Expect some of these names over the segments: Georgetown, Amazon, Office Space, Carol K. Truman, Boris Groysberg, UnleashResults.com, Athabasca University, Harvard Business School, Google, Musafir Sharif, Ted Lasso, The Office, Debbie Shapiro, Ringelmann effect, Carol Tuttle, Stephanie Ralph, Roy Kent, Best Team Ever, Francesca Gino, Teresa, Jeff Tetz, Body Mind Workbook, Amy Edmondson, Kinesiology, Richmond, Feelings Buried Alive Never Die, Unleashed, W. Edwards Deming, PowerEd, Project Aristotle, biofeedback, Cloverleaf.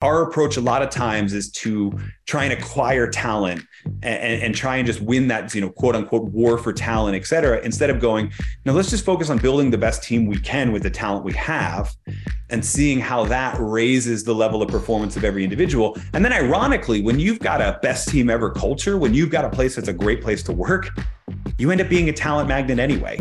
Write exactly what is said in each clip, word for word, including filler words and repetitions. Our approach a lot of times is to try and acquire talent and, and try and just win that, you know, quote unquote war for talent, et cetera, instead of going, no, let's just focus on building the best team we can with the talent we have and seeing how that raises the level of performance of every individual. And then ironically, when you've got a best team ever culture, when you've got a place that's a great place to work, you end up being a talent magnet anyway.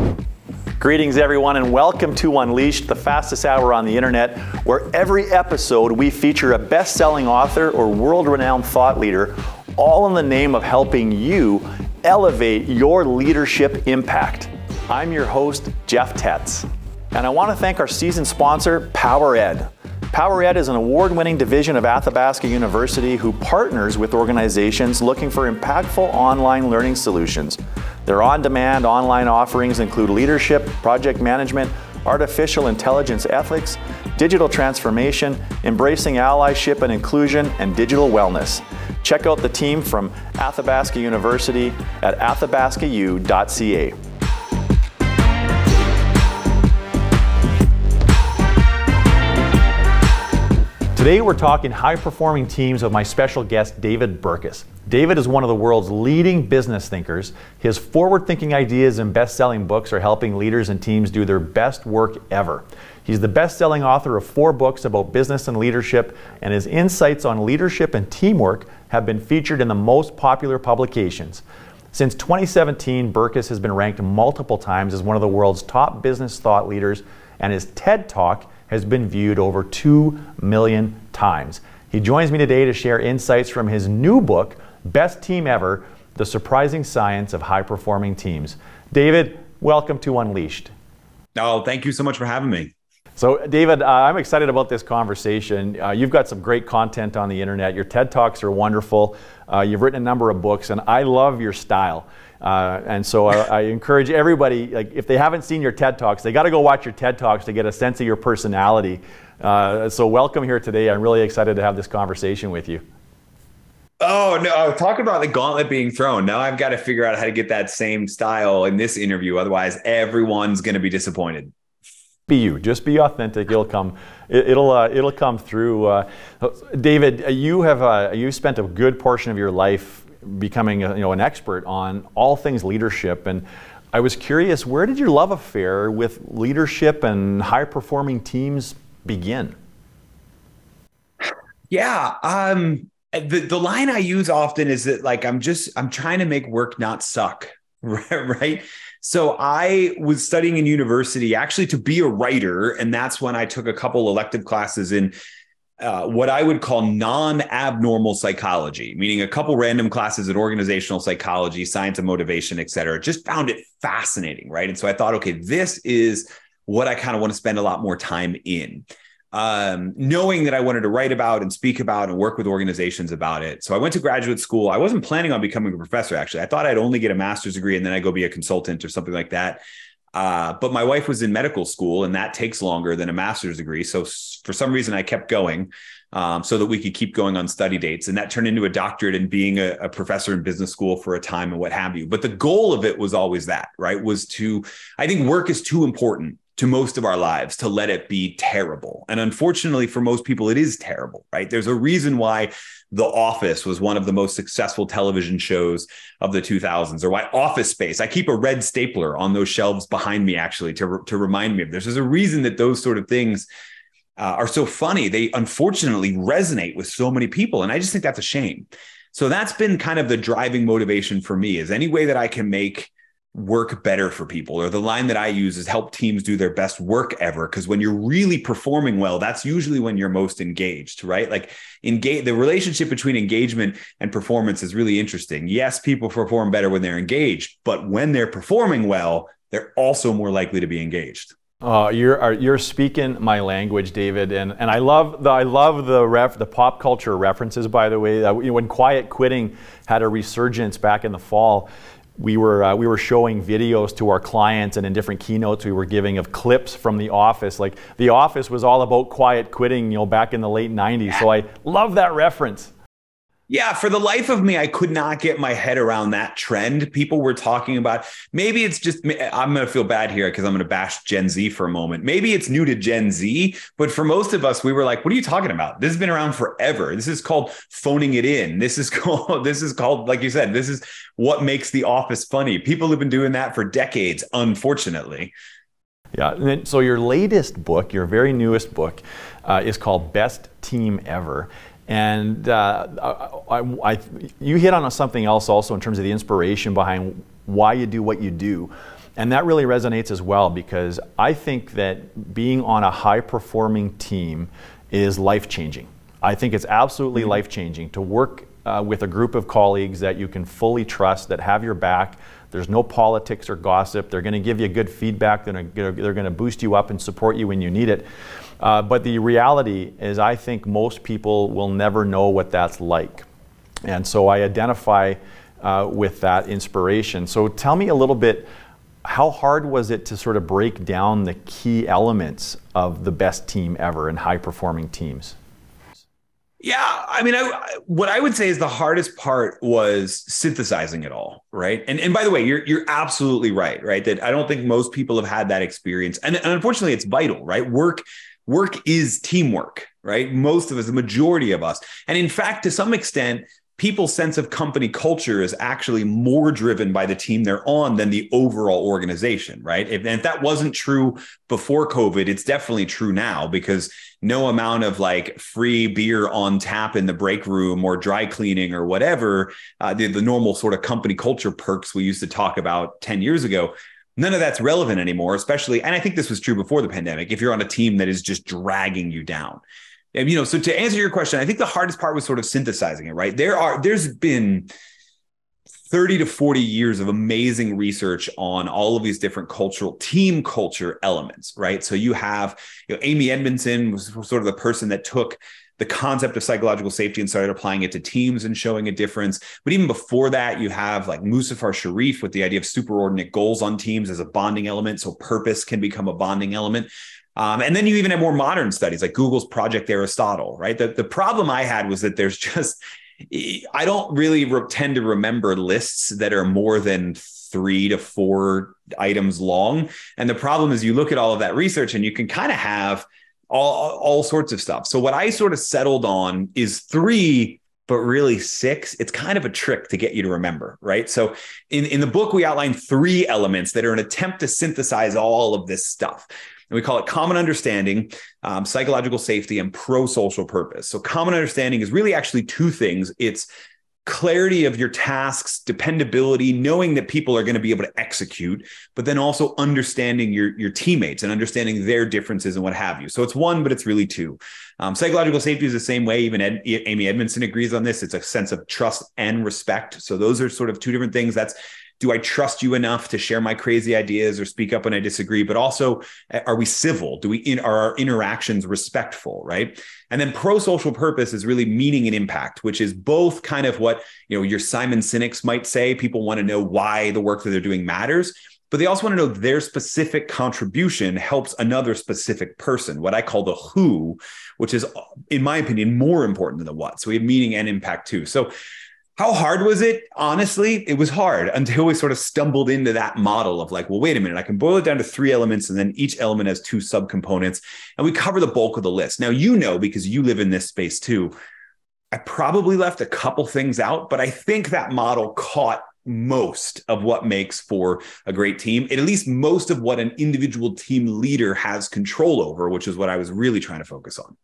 Greetings, everyone, and welcome to Unleashed, the fastest hour on the internet, where every episode we feature a best-selling author or world-renowned thought leader, all in the name of helping you elevate your leadership impact. I'm your host, Jeff Tetz, and I want to thank our season sponsor, PowerEd. PowerEd is an award-winning division of Athabasca University who partners with organizations looking for impactful online learning solutions. Their on-demand online offerings include leadership, project management, artificial intelligence ethics, digital transformation, embracing allyship and inclusion, and digital wellness. Check out the team from Athabasca University at athabasca u dot c a. Today we're talking high-performing teams with my special guest, David Burkus. David is one of the world's leading business thinkers. His forward-thinking ideas and best-selling books are helping leaders and teams do their best work ever. He's the best-selling author of four books about business and leadership, and his insights on leadership and teamwork have been featured in the most popular publications. Since twenty seventeen, Burkus has been ranked multiple times as one of the world's top business thought leaders, and his TED Talk has been viewed over two million times. He joins me today to share insights from his new book, Best Team Ever, The Surprising Science of High-Performing Teams. David, welcome to Unleashed. Oh, thank you so much for having me. So, David, uh, I'm excited about this conversation. Uh, you've got some great content on the internet. Your TED Talks are wonderful. Uh, you've written a number of books, and I love your style. Uh, and so I, I encourage everybody, like, if they haven't seen your TED Talks, they got to go watch your TED Talks to get a sense of your personality. Uh, so welcome here today. I'm really excited to have this conversation with you. Oh, no, talk about the gauntlet being thrown. Now I've got to figure out how to get that same style in this interview. Otherwise, everyone's going to be disappointed. Be you. Just be authentic. It'll come. It'll uh, it'll come through. Uh, David, you have uh, you spent a good portion of your life becoming a, you know an expert on all things leadership, and I was curious, where did your love affair with leadership and high performing teams begin? Yeah, um, the the line I use often is that, like, I'm just I'm trying to make work not suck, right? So I was studying in university actually to be a writer. And that's when I took a couple elective classes in uh, what I would call non-abnormal psychology, meaning a couple random classes in organizational psychology, science of motivation, et cetera. Just found it fascinating, right? And so I thought, okay, this is what I kind of want to spend a lot more time in, um, knowing that I wanted to write about and speak about and work with organizations about it. So I went to graduate school. I wasn't planning on becoming a professor, actually. I thought I'd only get a master's degree and then I'd go be a consultant or something like that. Uh, but my wife was in medical school and that takes longer than a master's degree. So for some reason I kept going, um, so that we could keep going on study dates. And that turned into a doctorate and being a, a professor in business school for a time and what have you. But the goal of it was always that, right? Was to, I think work is too important to most of our lives to let it be terrible. And unfortunately for most people, it is terrible, right? There's a reason why The Office was one of the most successful television shows of the two thousands, or why Office Space. I keep a red stapler on those shelves behind me, actually, to, to remind me of this. There's a reason that those sort of things uh, are so funny. They unfortunately resonate with so many people. And I just think that's a shame. So that's been kind of the driving motivation for me, is any way that I can make work better for people. Or the line that I use is help teams do their best work ever. Because when you're really performing well, that's usually when you're most engaged, right? Like engage, the relationship between engagement and performance is really interesting. Yes, people perform better when they're engaged, but when they're performing well, they're also more likely to be engaged. Uh, you're are, you're speaking my language, David, and and I love the I love the ref the pop culture references. By the way, uh, when Quiet Quitting had a resurgence back in the fall, We were uh, we were showing videos to our clients, and in different keynotes we were giving of clips from The Office. Like The Office was all about quiet quitting, you know, back in the late nineties. So I love that reference. Yeah, for the life of me, I could not get my head around that trend. People were talking about, maybe it's just, I'm going to feel bad here because I'm going to bash Gen Z for a moment. Maybe it's new to Gen Z, but for most of us, we were like, what are you talking about? This has been around forever. This is called phoning it in. This is called, this is called, like you said, this is what makes The Office funny. People have been doing that for decades, unfortunately. Yeah, and then, so your latest book, your very newest book, uh, is called Best Team Ever. And uh, I, I, you hit on something else also in terms of the inspiration behind why you do what you do. And that really resonates as well, because I think that being on a high-performing team is life-changing. I think it's absolutely mm-hmm. life-changing to work uh, with a group of colleagues that you can fully trust, that have your back. There's no politics or gossip. They're going to give you good feedback. They're going to, they're going to boost you up and support you when you need it. Uh, but the reality is, I think most people will never know what that's like. And so I identify uh, with that inspiration. So tell me a little bit, how hard was it to sort of break down the key elements of the best team ever and high-performing teams? Yeah, I mean, I, what I would say is the hardest part was synthesizing it all, right? And and by the way, you're you're absolutely right, right? That I don't think most people have had that experience. And, and unfortunately, it's vital, right? Work Work is teamwork, right? Most of us, the majority of us. And in fact, to some extent, people's sense of company culture is actually more driven by the team they're on than the overall organization, right? If, and if that wasn't true before COVID, it's definitely true now, because no amount of like free beer on tap in the break room or dry cleaning or whatever, uh, the, the normal sort of company culture perks we used to talk about ten years ago, none of that's relevant anymore, especially, and I think this was true before the pandemic, if you're on a team that is just dragging you down. And, you know, so to answer your question, I think the hardest part was sort of synthesizing it, right? There are, there's been thirty to forty years of amazing research on all of these different cultural team culture elements, right? So you have, you know, Amy Edmondson was sort of the person that took the concept of psychological safety and started applying it to teams and showing a difference. But even before that, you have like Musafir Sharif with the idea of superordinate goals on teams as a bonding element. So purpose can become a bonding element. Um, and then you even have more modern studies like Google's Project Aristotle, right? The, the problem I had was that there's just, I don't really re- tend to remember lists that are more than three to four items long. And the problem is you look at all of that research and you can kind of have All, all sorts of stuff. So what I sort of settled on is three, but really six. It's kind of a trick to get you to remember, right? So in, in the book, we outline three elements that are an attempt to synthesize all of this stuff. And we call it common understanding, um, psychological safety, and pro-social purpose. So common understanding is really actually two things. It's clarity of your tasks, dependability, knowing that people are going to be able to execute, but then also understanding your, your teammates and understanding their differences and what have you. So it's one, but it's really two. Um, psychological safety is the same way. Even Ed, Amy Edmondson agrees on this. It's a sense of trust and respect. So those are sort of two different things. That's, do I trust you enough to share my crazy ideas or speak up when I disagree? But also, are we civil? Do we in, are our interactions respectful, right? And then pro-social purpose is really meaning and impact, which is both kind of what, you know, your Simon Sinek's might say. People want to know why the work that they're doing matters, but they also want to know their specific contribution helps another specific person, what I call the who, which is, in my opinion, more important than the what. So we have meaning and impact too. So how hard was it? Honestly, it was hard until we sort of stumbled into that model of like, well, wait a minute, I can boil it down to three elements, and then each element has two subcomponents, and we cover the bulk of the list. Now, you know, because you live in this space too, I probably left a couple things out, but I think that model caught most of what makes for a great team, at least most of what an individual team leader has control over, which is what I was really trying to focus on.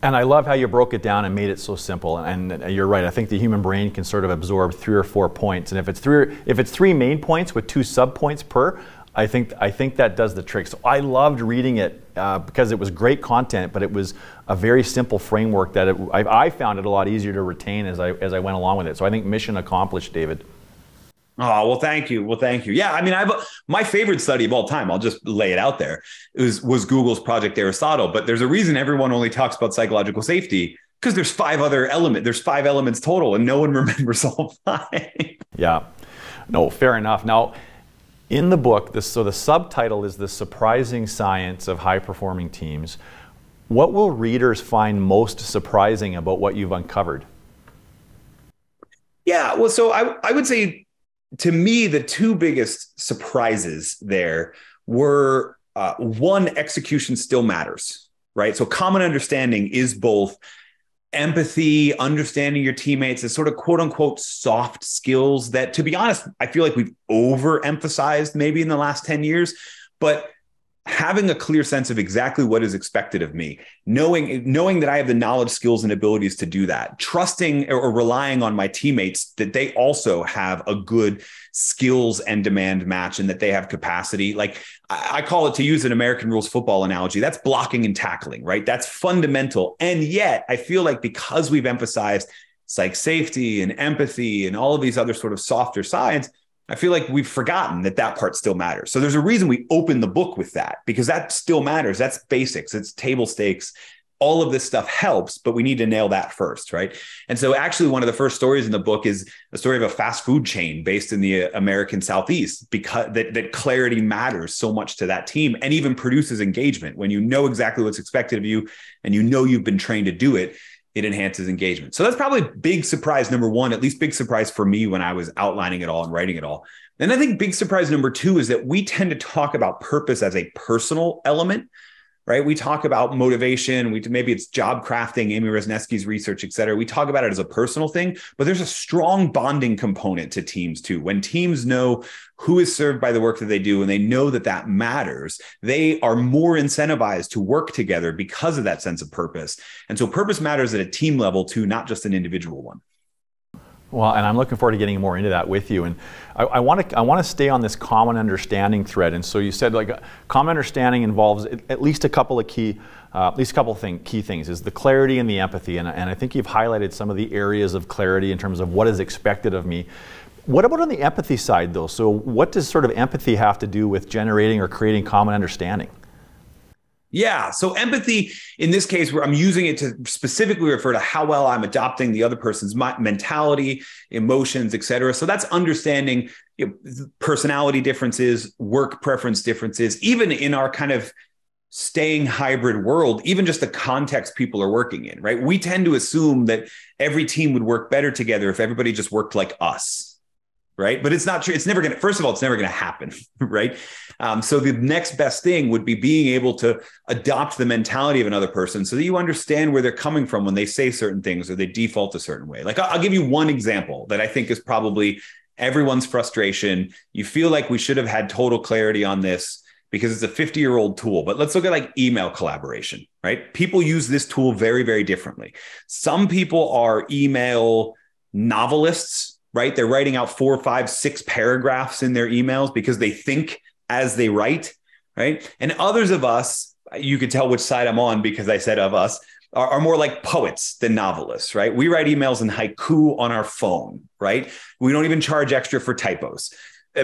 And I love how you broke it down and made it so simple. And you're right. I think the human brain can sort of absorb three or four points. And if it's three, if it's three main points with two sub points per, I think I think that does the trick. So I loved reading it uh, because it was great content, but it was a very simple framework that it, I, I found it a lot easier to retain as I as I went along with it. So I think mission accomplished, David. Oh, well, thank you. Well, thank you. Yeah, I mean, I've my favorite study of all time, I'll just lay it out there, is, was Google's Project Aristotle. But there's a reason everyone only talks about psychological safety, because there's five other elements. There's five elements total, and no one remembers all five. Yeah, no, fair enough. Now, in the book, this, so the subtitle is The Surprising Science of High-Performing Teams. What will readers find most surprising about what you've uncovered? Yeah. Well, so I, I would say to me, the two biggest surprises there were uh, one, execution still matters, right? So common understanding is both empathy, understanding your teammates is sort of quote unquote soft skills that, to be honest, I feel like we've overemphasized maybe in the last ten years, but having a clear sense of exactly what is expected of me, knowing, knowing that I have the knowledge, skills, and abilities to do that, trusting or relying on my teammates that they also have a good skills and demand match and that they have capacity. Like I call it, to use an American rules football analogy, that's blocking and tackling, right? That's fundamental. And yet I feel like because we've emphasized psych safety and empathy and all of these other sort of softer sides, I feel like we've forgotten that that part still matters. So there's a reason we open the book with that, because that still matters. That's basics. It's table stakes. All of this stuff helps, but we need to nail that first, right? And so actually one of the first stories in the book is a story of a fast food chain based in the American Southeast, because that, that clarity matters so much to that team and even produces engagement. When you know exactly what's expected of you and you know you've been trained to do it, it enhances engagement. So that's probably big surprise number one, at least big surprise for me when I was outlining it all and writing it all. And I think big surprise number two is that we tend to talk about purpose as a personal element, right? We talk about motivation. We maybe it's job crafting, Amy Resnesky's research, et cetera. We talk about it as a personal thing, but there's a strong bonding component to teams too. When teams know who is served by the work that they do, and they know that that matters, they are more incentivized to work together because of that sense of purpose. And so purpose matters at a team level too, not just an individual one. Well, and I'm looking forward to getting more into that with you. And I want to I want to stay on this common understanding thread. And so you said like common understanding involves at least a couple of key, uh, at least a couple of thing, key things is the clarity and the empathy. And, and I think you've highlighted some of the areas of clarity in terms of what is expected of me. What about on the empathy side though? So what does sort of empathy have to do with generating or creating common understanding? Yeah. So empathy in this case, where I'm using it to specifically refer to how well I'm adopting the other person's mentality, emotions, et cetera. So that's understanding, you know, personality differences, work preference differences, even in our kind of staying hybrid world, even just the context people are working in, right? We tend to assume that every team would work better together if everybody just worked like us. Right. But it's not true. It's never going to, first of all, it's never going to happen. Right. Um, so the next best thing would be being able to adopt the mentality of another person so that you understand where they're coming from when they say certain things or they default a certain way. Like I'll give you one example that I think is probably everyone's frustration. You feel like we should have had total clarity on this because it's a fifty year old tool. But let's look at like email collaboration. Right. People use this tool very, very differently. Some people are email novelists. Right? They're writing out four, five, six paragraphs in their emails because they think as they write, right? And others of us, you could tell which side I'm on because I said of us, are, are more like poets than novelists, right? We write emails in haiku on our phone, right? We don't even charge extra for typos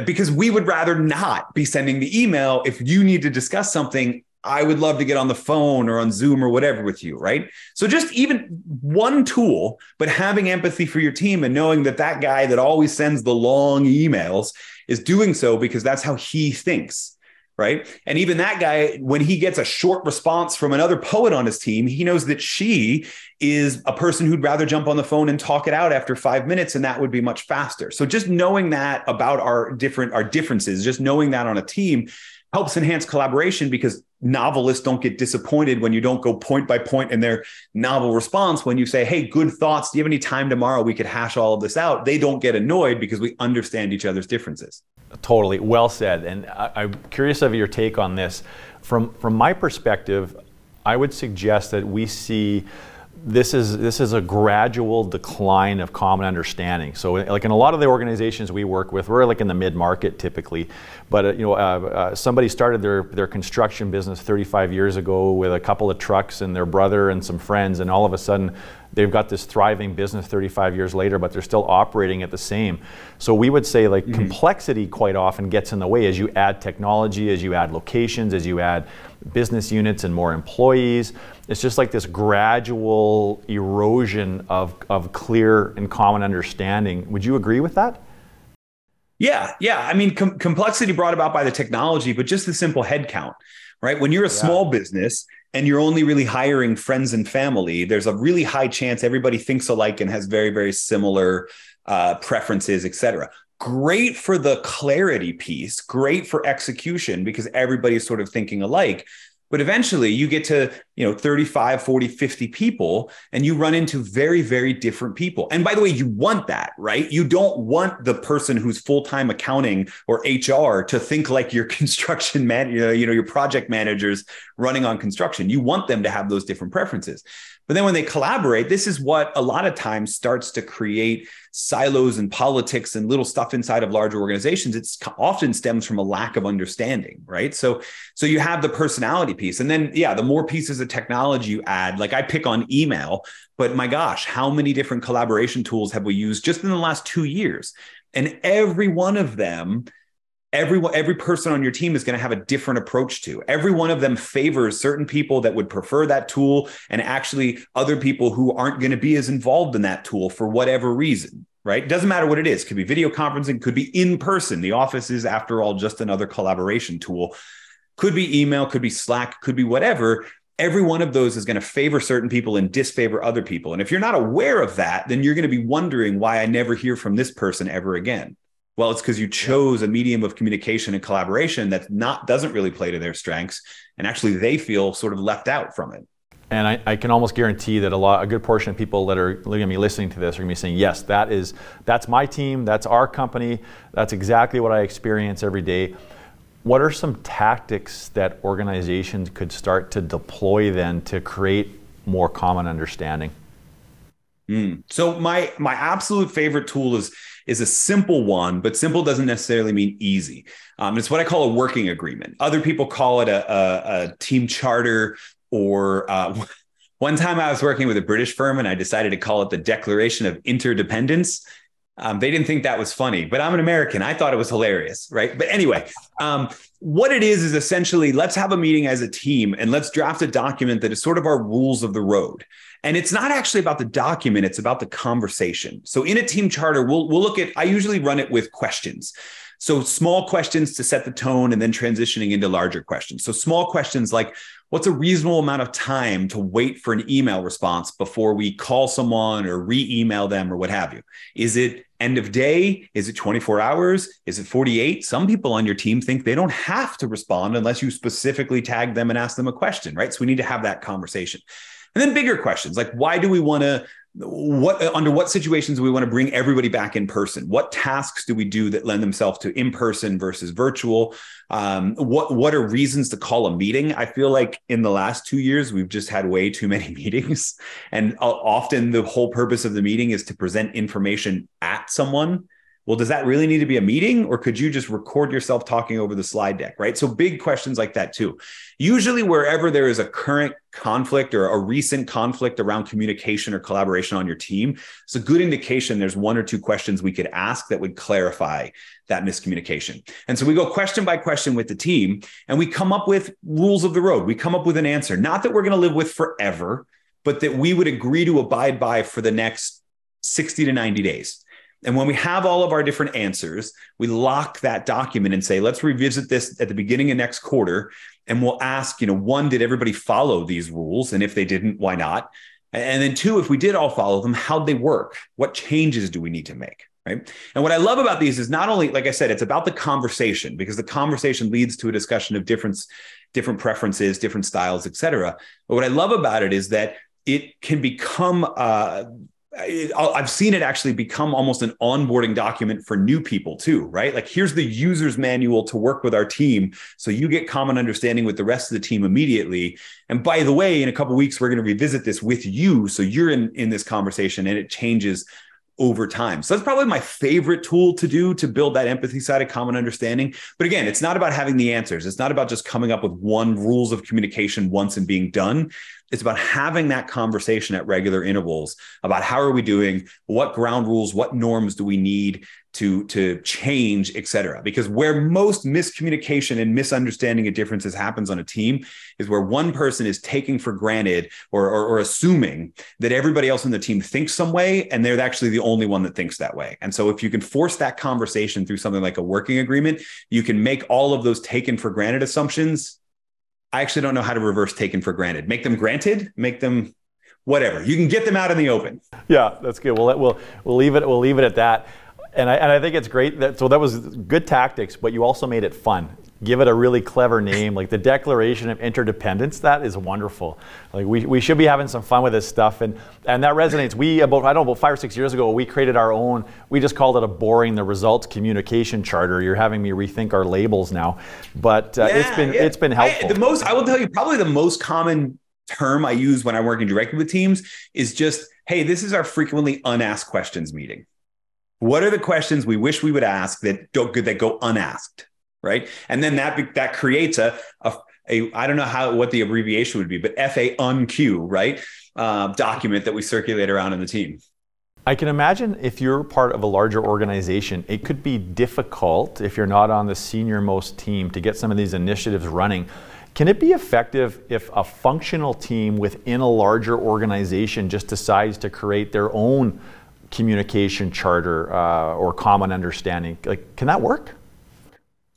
because we would rather not be sending the email. If you need to discuss something, I would love to get on the phone or on Zoom or whatever with you, right? So just even one tool, but having empathy for your team and knowing that that guy that always sends the long emails is doing so because that's how he thinks, right? And even that guy, when he gets a short response from another poet on his team, he knows that she is a person who'd rather jump on the phone and talk it out after five minutes, and that would be much faster. So just knowing that about our different our differences, just knowing that on a team helps enhance collaboration because novelists don't get disappointed when you don't go point by point in their novel response. When you say, hey, good thoughts. Do you have any time tomorrow? We could hash all of this out. They don't get annoyed because we understand each other's differences. Totally. Well said. And I, I'm curious of your take on this. From, from my perspective, I would suggest that we see This is this is a gradual decline of common understanding. So, like in a lot of the organizations we work with, we're like in the mid-market typically. But uh, you know, uh, uh, somebody started their their construction business thirty-five years ago with a couple of trucks and their brother and some friends, and all of a sudden, they've got this thriving business thirty-five years later, but they're still operating at the same. So we would say like mm-hmm. complexity quite often gets in the way as you add technology, as you add locations, as you add business units and more employees. It's just like this gradual erosion of, of clear and common understanding. Would you agree with that? Yeah, yeah. I mean, com- complexity brought about by the technology, but just the simple headcount, right? When you're a yeah. small business, and you're only really hiring friends and family, there's a really high chance everybody thinks alike and has very, very similar uh, preferences, et cetera. Great for the clarity piece, great for execution, because everybody's sort of thinking alike. But eventually you get to, you know, thirty-five, forty, fifty people, and you run into very, very different people. And by the way, you want that, right? You don't want the person who's full-time accounting or H R to think like your construction man, you know, you know, your project managers running on construction. You want them to have those different preferences. But then when they collaborate, this is what a lot of times starts to create silos and politics and little stuff inside of larger organizations. It's often stems from a lack of understanding, right? So, so you have the personality piece. And then, yeah, the more pieces of technology you add, like I pick on email, but my gosh, how many different collaboration tools have we used just in the last two years? And every one of them Everyone, every person on your team is going to have a different approach to. Every one of them favors certain people that would prefer that tool, and actually other people who aren't going to be as involved in that tool for whatever reason, right? Doesn't matter what it is. Could be video conferencing, could be in person. The office is, after all, just another collaboration tool. Could be email, could be Slack, could be whatever. Every one of those is going to favor certain people and disfavor other people. And if you're not aware of that, then you're going to be wondering why I never hear from this person ever again. Well, it's because you chose a medium of communication and collaboration that not doesn't really play to their strengths, and actually they feel sort of left out from it. And I, I can almost guarantee that a lot, a good portion of people that are going to be listening to this are going to be saying, "Yes, that is that's my team, that's our company, that's exactly what I experience every day." What are some tactics that organizations could start to deploy then to create more common understanding? Mm. So my my absolute favorite tool is. is a simple one, but simple doesn't necessarily mean easy. Um, it's what I call a working agreement. Other people call it a, a, a team charter, or uh, one time I was working with a British firm and I decided to call it the Declaration of Interdependence. Um, they didn't think that was funny, but I'm an American. I thought it was hilarious, right? But anyway, um, what it is is essentially, let's have a meeting as a team and let's draft a document that is sort of our rules of the road. And it's not actually about the document, it's about the conversation. So in a team charter, we'll, we'll look at, I usually run it with questions. So small questions to set the tone and then transitioning into larger questions. So small questions like, what's a reasonable amount of time to wait for an email response before we call someone or re-email them or what have you? Is it end of day? Is it twenty-four hours? Is it forty-eight? Some people on your team think they don't have to respond unless you specifically tag them and ask them a question, right? So we need to have that conversation. And then bigger questions like, why do we want to, what under what situations do we want to bring everybody back in person? What tasks do we do that lend themselves to in-person versus virtual? Um, what, what are reasons to call a meeting? I feel like in the last two years, we've just had way too many meetings. And often the whole purpose of the meeting is to present information at someone. Well, does that really need to be a meeting, or could you just record yourself talking over the slide deck, right? So big questions like that too. Usually wherever there is a current conflict or a recent conflict around communication or collaboration on your team, it's a good indication there's one or two questions we could ask that would clarify that miscommunication. And so we go question by question with the team and we come up with rules of the road. We come up with an answer, not that we're going to live with forever, but that we would agree to abide by for the next sixty to ninety days. And when we have all of our different answers, we lock that document and say, let's revisit this at the beginning of next quarter. And we'll ask, you know, one, did everybody follow these rules? And if they didn't, why not? And then two, if we did all follow them, how'd they work? What changes do we need to make, right? And what I love about these is not only, like I said, it's about the conversation, because the conversation leads to a discussion of different, different preferences, different styles, et cetera. But what I love about it is that it can become uh I've seen it actually become almost an onboarding document for new people too, right? Like, here's the user's manual to work with our team. So you get common understanding with the rest of the team immediately. And by the way, in a couple of weeks, we're going to revisit this with you. So you're in, in this conversation, and it changes over time. So that's probably my favorite tool to do to build that empathy side of common understanding. But again, it's not about having the answers. It's not about just coming up with one rules of communication once and being done. It's about having that conversation at regular intervals about how are we doing, what ground rules, what norms do we need to, to change, et cetera. Because where most miscommunication and misunderstanding of differences happens on a team is where one person is taking for granted or, or, or assuming that everybody else on the team thinks some way, and they're actually the only one that thinks that way. And so if you can force that conversation through something like a working agreement, you can make all of those taken for granted assumptions. I actually don't know how to reverse taken for granted. Make them granted, make them whatever. You can get them out in the open. Yeah, that's good. We'll we'll we'll leave it we'll leave it at that. And I and I think it's great that so that was good tactics, but you also made it fun. Give it a really clever name, like the Declaration of Interdependence. That is wonderful. Like we, we should be having some fun with this stuff, and and that resonates. We about I don't know about five or six years ago we created our own. We just called it a boring the results communication charter. You're having me rethink our labels now, but uh, yeah, it's been yeah. it's been helpful. I, the most I will tell you probably the most common term I use when I'm working directly with teams is just, hey, this is our frequently unasked questions meeting. What are the questions we wish we would ask that don't good that go unasked? Right. And then that that creates a, a, a I don't know how what the abbreviation would be, but F A U N Q, right, uh, document that we circulate around in the team. I can imagine if you're part of a larger organization, it could be difficult if you're not on the senior most team to get some of these initiatives running. Can it be effective if a functional team within a larger organization just decides to create their own communication charter uh, or common understanding? Like, can that work?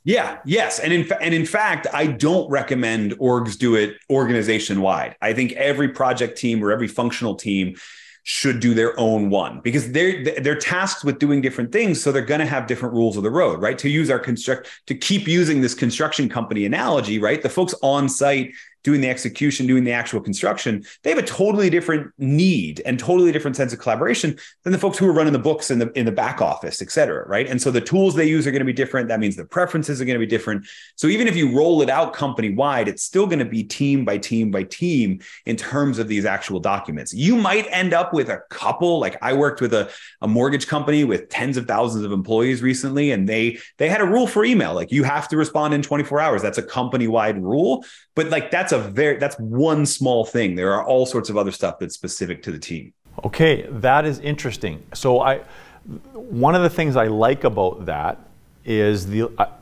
Yeah, yes. And in, fa- and in fact, I don't recommend orgs do it organization wide. I think every project team or every functional team should do their own one because they're, they're tasked with doing different things. So they're going to have different rules of the road, right? To use our construct, to keep using this construction company analogy, right? The folks on site doing the execution, doing the actual construction, they have a totally different need and totally different sense of collaboration than the folks who are running the books in the in the back office, et cetera, right? And so the tools they use are going to be different. That means the preferences are going to be different. So even if you roll it out company-wide, it's still going to be team by team by team in terms of these actual documents. You might end up with a couple, like I worked with a, a mortgage company with tens of thousands of employees recently, and they they had a rule for email, like you have to respond in twenty-four hours. That's a company-wide rule, but like that's That's a very that's one small thing. There are all sorts of other stuff that's specific to the team. Okay, that is interesting. So I, one of the things I like about that is the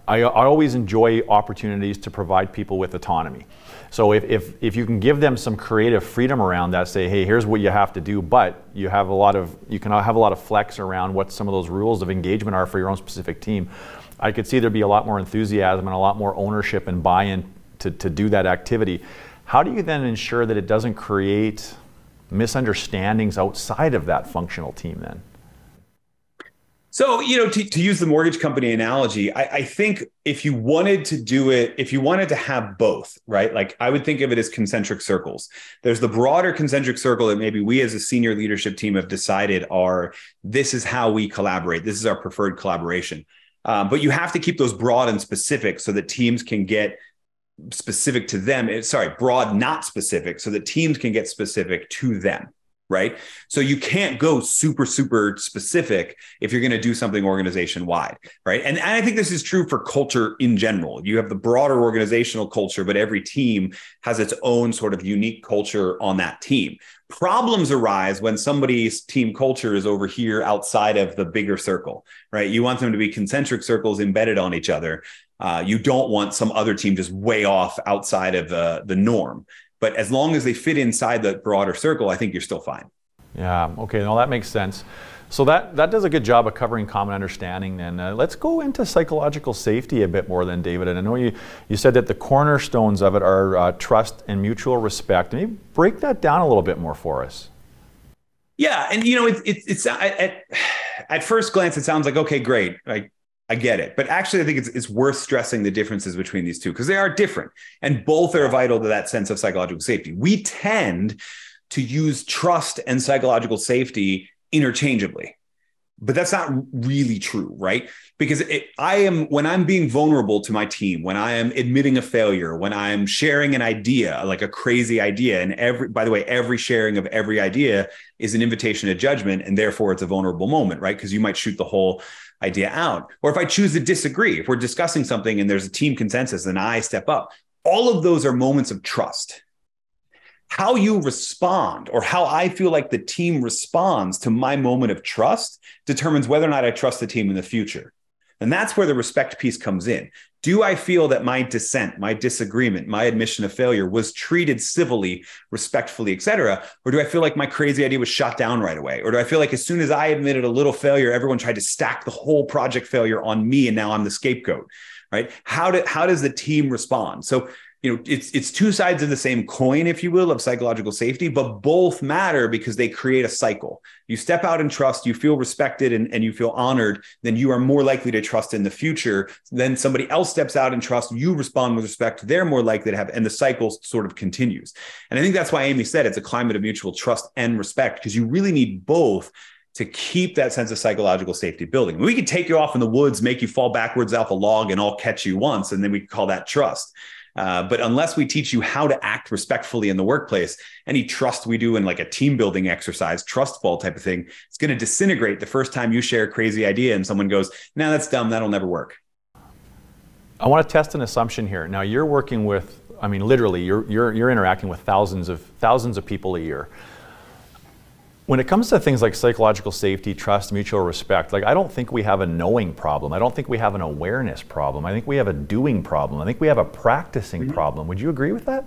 I, I always enjoy opportunities to provide people with autonomy. So if, if if you can give them some creative freedom around that, say, hey, here's what you have to do, but you have a lot of you can have a lot of flex around what some of those rules of engagement are for your own specific team. I could see there'd be a lot more enthusiasm and a lot more ownership and buy-in To, to do that activity. How do you then ensure that it doesn't create misunderstandings outside of that functional team then? So, you know, to, to use the mortgage company analogy, I, I think if you wanted to do it, if you wanted to have both, right? Like I would think of it as concentric circles. There's the broader concentric circle that maybe we as a senior leadership team have decided are, this is how we collaborate. This is our preferred collaboration. Um, but you have to keep those broad and specific so that teams can get specific to them, sorry, broad, not specific, so that teams can get specific to them, right? So you can't go super, super specific if you're going to do something organization-wide, right? And, and I think this is true for culture in general. You have the broader organizational culture, but every team has its own sort of unique culture on that team. Problems arise when somebody's team culture is over here outside of the bigger circle, right? You want them to be concentric circles embedded on each other. Uh, you don't want some other team just way off outside of uh, the norm. But as long as they fit inside the broader circle, I think you're still fine. Yeah, okay, no, that makes sense. So that, that does a good job of covering common understanding. And uh, let's go into psychological safety a bit more then, David. And I know you, you said that the cornerstones of it are uh, trust and mutual respect. Maybe break that down a little bit more for us. Yeah, and you know, it, it, it's at, at first glance, it sounds like, okay, great, like, I get it. But actually, I think it's, it's worth stressing the differences between these two because they are different and both are vital to that sense of psychological safety. We tend to use trust and psychological safety interchangeably, but that's not really true, right? Because it, I am, when I'm being vulnerable to my team, when I am admitting a failure, when I'm sharing an idea, like a crazy idea, and every, by the way, every sharing of every idea is an invitation to judgment, and therefore it's a vulnerable moment, right? Because you might shoot the whole idea out. Or if I choose to disagree, if we're discussing something and there's a team consensus and I step up, all of those are moments of trust. How you respond or how I feel like the team responds to my moment of trust determines whether or not I trust the team in the future. And that's where the respect piece comes in. Do I feel that my dissent, my disagreement, my admission of failure was treated civilly, respectfully, et cetera? Or do I feel like my crazy idea was shot down right away? Or do I feel like as soon as I admitted a little failure, everyone tried to stack the whole project failure on me and now I'm the scapegoat, right? How do, how does the team respond? So, you know, it's it's two sides of the same coin, if you will, of psychological safety, but both matter because they create a cycle. You step out in trust, you feel respected and, and you feel honored, then you are more likely to trust in the future. Then somebody else steps out in trust, you respond with respect, they're more likely to have, and the cycle sort of continues. And I think that's why Amy said it's a climate of mutual trust and respect, because you really need both to keep that sense of psychological safety building. We could take you off in the woods, make you fall backwards off a log, and all catch you once, and then we call that trust. Uh, but unless we teach you how to act respectfully in the workplace, any trust we do in like a team building exercise, trust fall type of thing, it's going to disintegrate the first time you share a crazy idea and someone goes, no, nah, that's dumb. That'll never work. I want to test an assumption here. Now you're working with, I mean, literally you're, you're, you're interacting with thousands of thousands of people a year. When it comes to things like psychological safety, trust, mutual respect, like I don't think we have a knowing problem. I don't think we have an awareness problem. I think we have a doing problem. I think we have a practicing mm-hmm. problem. Would you agree with that?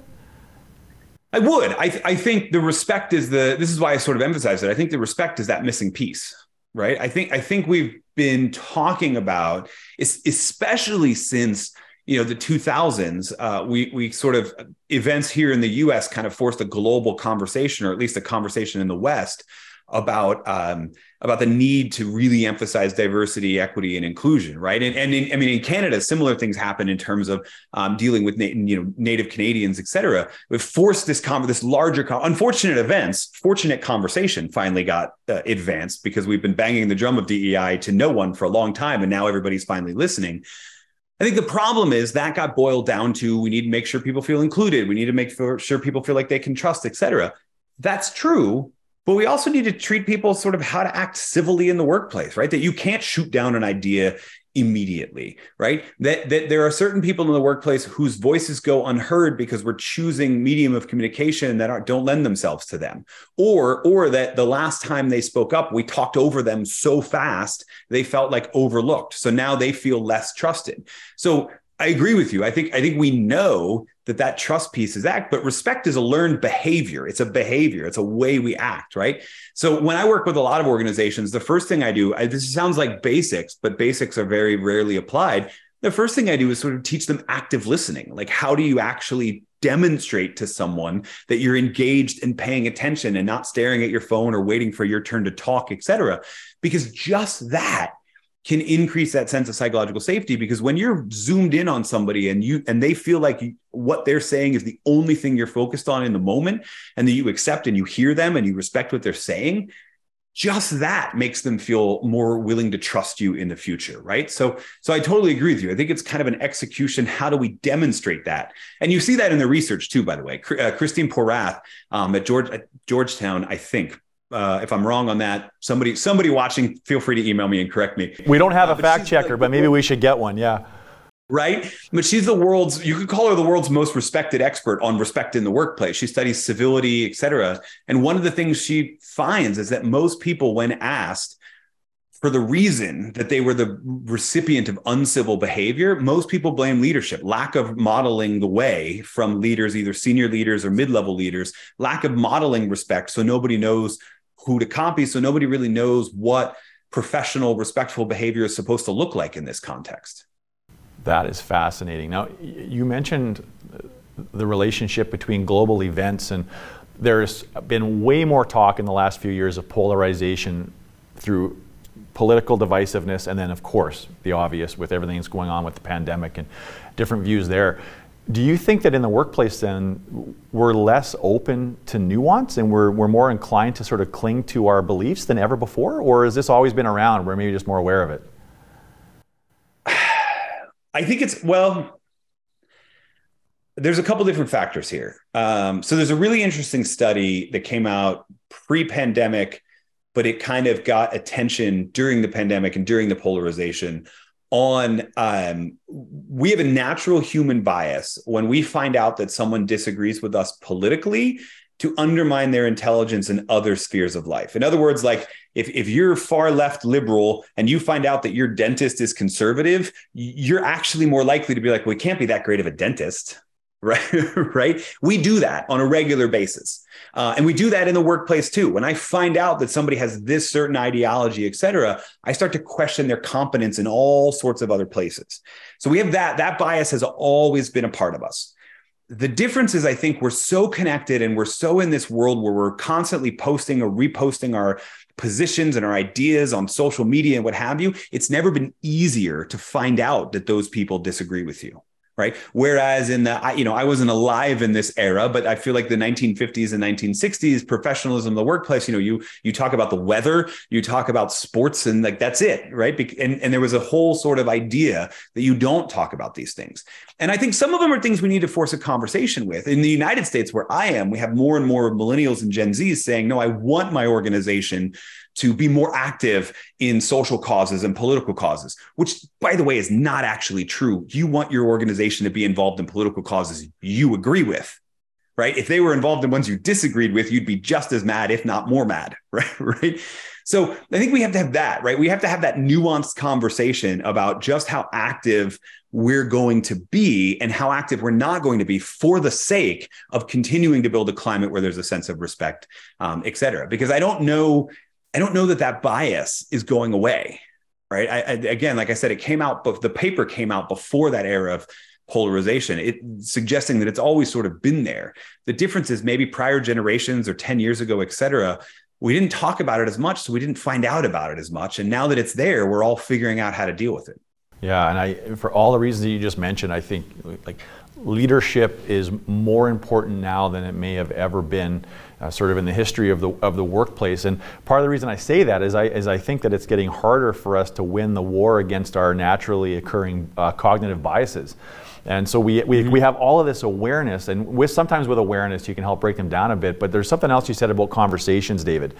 I would. I, th- I think the respect is the, this is why I sort of emphasize it. I think the respect is that missing piece, right? I think, I think we've been talking about, especially since you know, the two thousands, uh, we we sort of events here in the U S kind of forced a global conversation, or at least a conversation in the West, about um, about the need to really emphasize diversity, equity, and inclusion, right? And and in, I mean, in Canada, similar things happen in terms of um, dealing with na- you know Native Canadians, et cetera. We've forced this con- this larger, con- unfortunate events, fortunate conversation finally got uh, advanced because we've been banging the drum of D E I to no one for a long time, and now everybody's finally listening. I think the problem is that got boiled down to, we need to make sure people feel included. We need to make sure people feel like they can trust, et cetera. That's true. But we also need to treat people sort of how to act civilly in the workplace, right? That you can't shoot down an idea immediately, right? That, that there are certain people in the workplace whose voices go unheard because we're choosing medium of communication that aren't, don't lend themselves to them. Or, or that the last time they spoke up, we talked over them so fast, they felt like overlooked. So now they feel less trusted. So I agree with you. I think, I think we know that that trust piece is act, but respect is a learned behavior. It's a behavior. It's a way we act, right? So when I work with a lot of organizations, the first thing I do, I, this sounds like basics, but basics are very rarely applied. The first thing I do is sort of teach them active listening. Like, how do you actually demonstrate to someone that you're engaged and paying attention and not staring at your phone or waiting for your turn to talk, et cetera? Because just that can increase that sense of psychological safety, because when you're zoomed in on somebody and you and they feel like you, what they're saying is the only thing you're focused on in the moment, and that you accept and you hear them and you respect what they're saying, just that makes them feel more willing to trust you in the future, right? So, so I totally agree with you. I think it's kind of an execution. How do we demonstrate that? And you see that in the research too, by the way. Uh, Christine Porath um, at, George, at Georgetown, I think, Uh, if I'm wrong on that, somebody somebody watching, feel free to email me and correct me. We don't have uh, a fact checker, like, but maybe we should get one, yeah. Right? But she's the world's, you could call her the world's most respected expert on respect in the workplace. She studies civility, et cetera. And one of the things she finds is that most people, when asked for the reason that they were the recipient of uncivil behavior, most people blame leadership, lack of modeling the way from leaders, either senior leaders or mid-level leaders, lack of modeling respect, so nobody knows who to copy. So nobody really knows what professional, respectful behavior is supposed to look like in this context. That is fascinating. Now, you mentioned the relationship between global events, and there's been way more talk in the last few years of polarization through political divisiveness, and then, of course, the obvious with everything that's going on with the pandemic and different views there. Do you think that in the workplace then we're less open to nuance and we're we're more inclined to sort of cling to our beliefs than ever before? Or has this always been around? We're maybe just more aware of it? I think it's, well, there's a couple different factors here. Um, so there's a really interesting study that came out pre-pandemic, but it kind of got attention during the pandemic and during the polarization on um, we have a natural human bias when we find out that someone disagrees with us politically to undermine their intelligence in other spheres of life. In other words, like if, if you're far left liberal and you find out that your dentist is conservative, you're actually more likely to be like, well, he can't be that great of a dentist. Right. Right. We do that on a regular basis. Uh, and we do that in the workplace, too. When I find out that somebody has this certain ideology, et cetera, I start to question their competence in all sorts of other places. So we have that. That bias has always been a part of us. the difference is, I think we're so connected and we're so in this world where we're constantly posting or reposting our positions and our ideas on social media and what have you. It's never been easier to find out that those people disagree with you. Right. Whereas in the, you know, I wasn't alive in this era, but I feel like the nineteen fifties and nineteen sixties, professionalism, the workplace, you know, you you talk about the weather, you talk about sports, and like, that's it. Right. And, and there was a whole sort of idea that you don't talk about these things. And I think some of them are things we need to force a conversation with. In the United States, where I am, we have more and more millennials and Gen Zs saying, no, I want my organization to be more active in social causes and political causes, which, by the way, is not actually true. You want your organization to be involved in political causes you agree with, right? If they were involved in ones you disagreed with, you'd be just as mad, if not more mad, right? Right. So I think we have to have that, right? We have to have that nuanced conversation about just how active we're going to be and how active we're not going to be for the sake of continuing to build a climate where there's a sense of respect, um, et cetera. Because I don't know... I don't know that that bias is going away, right? I, I, again, like I said, it came out, but the paper came out before that era of polarization, it suggesting that it's always sort of been there. The difference is maybe prior generations or ten years ago, et cetera, we didn't talk about it as much, so we didn't find out about it as much. And now that it's there, we're all figuring out how to deal with it. Yeah, and I, for all the reasons that you just mentioned, I think like leadership is more important now than it may have ever been. Uh, sort of in the history of the of the workplace, and part of the reason I say that is I is I think that it's getting harder for us to win the war against our naturally occurring uh, cognitive biases, and so we we, mm-hmm. we have all of this awareness, and with sometimes with awareness you can help break them down a bit. But there's something else you said about conversations, David,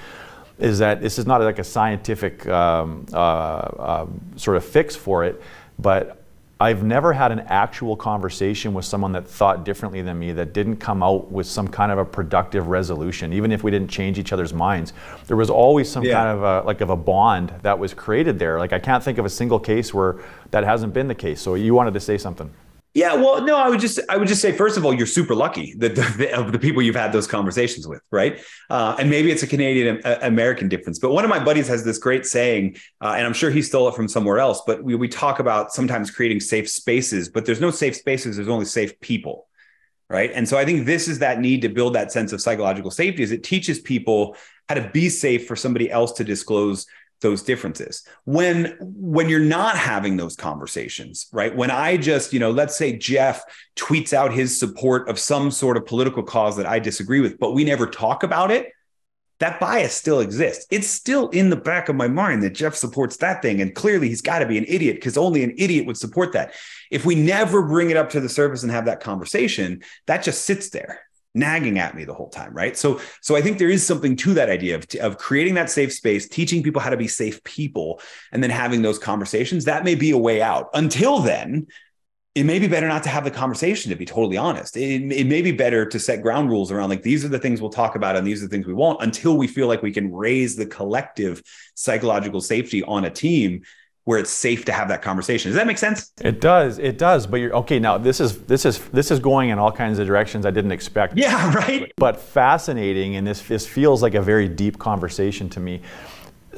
is that this is not like a scientific um, uh, uh, sort of fix for it, but I've never had an actual conversation with someone that thought differently than me that didn't come out with some kind of a productive resolution, even if we didn't change each other's minds. There was always some yeah. kind of a, like of a bond that was created there. Like I can't think of a single case where that hasn't been the case. So you wanted to say something. Yeah, well, no, I would just I would just say, first of all, you're super lucky that the, the, of the people you've had those conversations with, right? Uh, and maybe it's a Canadian a, American difference. But one of my buddies has this great saying, uh, and I'm sure he stole it from somewhere else. But we we talk about sometimes creating safe spaces, but there's no safe spaces. There's only safe people, right? And so I think this is that need to build that sense of psychological safety. Is it teaches people how to be safe for somebody else to disclose those differences. When, when you're not having those conversations, right? When I just, you know, let's say Jeff tweets out his support of some sort of political cause that I disagree with, but we never talk about it, that bias still exists. It's still in the back of my mind that Jeff supports that thing. And clearly he's got to be an idiot because only an idiot would support that. If we never bring it up to the surface and have that conversation, that just sits there, nagging at me the whole time, right? So, so I think there is something to that idea of, of creating that safe space, teaching people how to be safe people, and then having those conversations. That may be a way out. Until then, it may be better not to have the conversation, to be totally honest. It, it may be better to set ground rules around like, these are the things we'll talk about and these are the things we won't, until we feel like we can raise the collective psychological safety on a team where it's safe to have that conversation. Does that make sense? It does. It does. But you're okay. Now this is this is this is going in all kinds of directions I didn't expect. Yeah, right. But fascinating, and this this feels like a very deep conversation to me.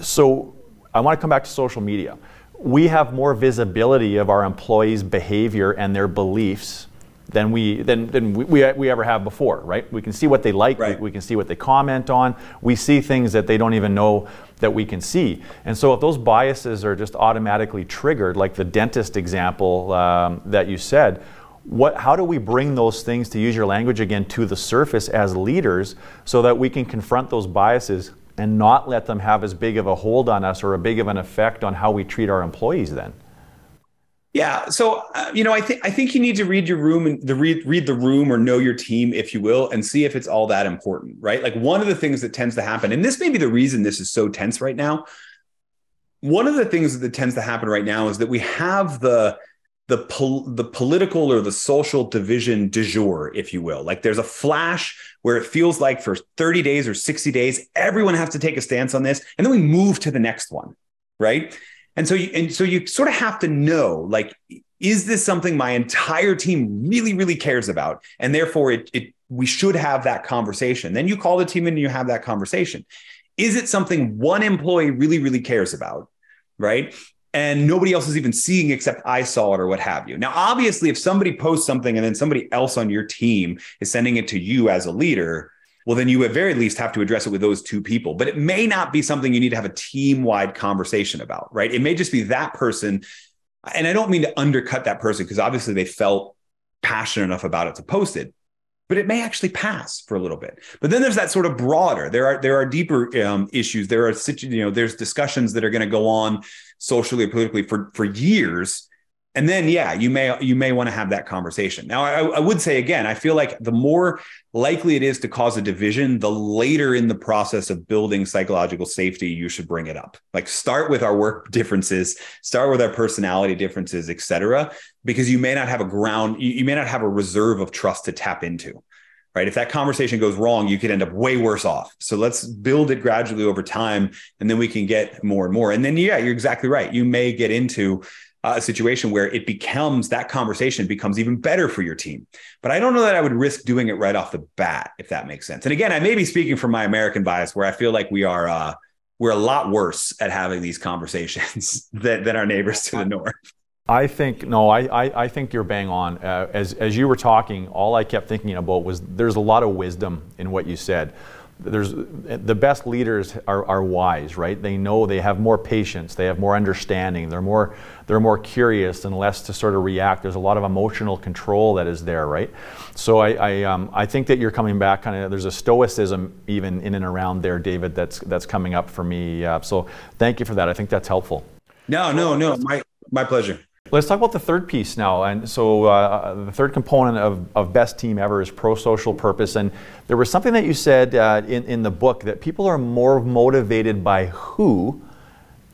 So I want to come back to social media. We have more visibility of our employees' behavior and their beliefs than we than than we, we, we ever have before, right? We can see what they like. Right. We, we can see what they comment on. We see things that they don't even know that we can see. And so if those biases are just automatically triggered, like the dentist example um, that you said, what, how do we bring those things, to use your language again, to the surface as leaders so that we can confront those biases and not let them have as big of a hold on us or a big of an effect on how we treat our employees then? Yeah. So, uh, you know, I think, I think you need to read your room and the read, read the room or know your team, if you will, and see if it's all that important, right? Like one of the things that tends to happen, and this may be the reason this is so tense right now. One of the things that tends to happen right now is that we have the, the, pol- the political or the social division du jour, if you will. Like there's a flash where it feels like for thirty days or sixty days, everyone has to take a stance on this. And then we move to the next one, right? And so, you, and so you sort of have to know, like, is this something my entire team really, really cares about? And therefore, it, it we should have that conversation. Then you call the team in and you have that conversation. Is it something one employee really, really cares about, right? and nobody else is even seeing except I saw it or what have you. Now, obviously, if somebody posts something and then somebody else on your team is sending it to you as a leader, well, then you at very least have to address it with those two people. But it may not be something you need to have a team-wide conversation about, right? It may just be that person. And I don't mean to undercut that person because obviously they felt passionate enough about it to post it, but it may actually pass for a little bit. But then there's that sort of broader, there are there are deeper um, issues. There are, you know, there's discussions that are going to go on socially, politically for, for years. And then, yeah, you may you may want to have that conversation. Now, I, I would say, again, I feel like the more likely it is to cause a division, the later in the process of building psychological safety, you should bring it up. Like, start with our work differences, start with our personality differences, et cetera, because you may not have a ground, you, you may not have a reserve of trust to tap into, right? If that conversation goes wrong, you could end up way worse off. So let's build it gradually over time, and then we can get more and more. And then, yeah, you're exactly right. You may get into a situation where it becomes, that conversation becomes even better for your team. But I don't know that I would risk doing it right off the bat, if that makes sense. And again, I may be speaking from my American bias, where I feel like we are uh, we're a lot worse at having these conversations than, than our neighbors to the north. I think, no, I, I, I think you're bang on. Uh, as, as you were talking, all I kept thinking about was there's a lot of wisdom in what you said. There's, the best leaders are, are wise, right? They know, they have more patience, they have more understanding, they're more they're more curious and less to sort of react. There's a lot of emotional control that is there, right? So I I, um, I think that you're coming back kind of, there's a stoicism even in and around there, David, that's that's coming up for me. Uh, so thank you for that. I think that's helpful. No, no, no, my my pleasure. Let's talk about the third piece now. And so uh, the third component of, of Best Team Ever is pro-social purpose. And there was something that you said uh, in, in the book, that people are more motivated by who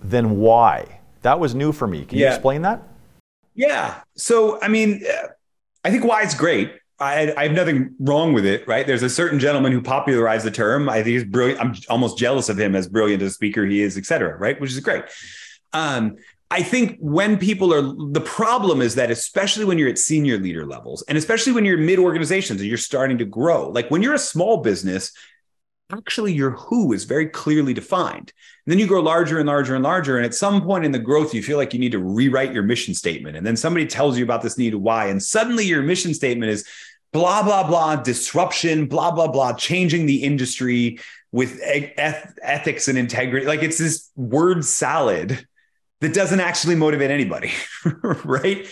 than why. That was new for me. Can yeah. you explain that? Yeah. So, I mean, I think why is great. I, I have nothing wrong with it, right? There's a certain gentleman who popularized the term. I think he's brilliant. I'm almost jealous of him, as brilliant as a speaker he is, et cetera, right? Which is great. Um, I think when people are, the problem is that, especially when you're at senior leader levels, and especially when you're mid organizations and you're starting to grow, like when you're a small business, actually your who is very clearly defined. And then you grow larger and larger and larger. And at some point in the growth, you feel like you need to rewrite your mission statement. And then somebody tells you about this need to why, and suddenly your mission statement is blah, blah, blah, disruption, blah, blah, blah, changing the industry with eth- ethics and integrity. Like, it's this word salad that doesn't actually motivate anybody, right?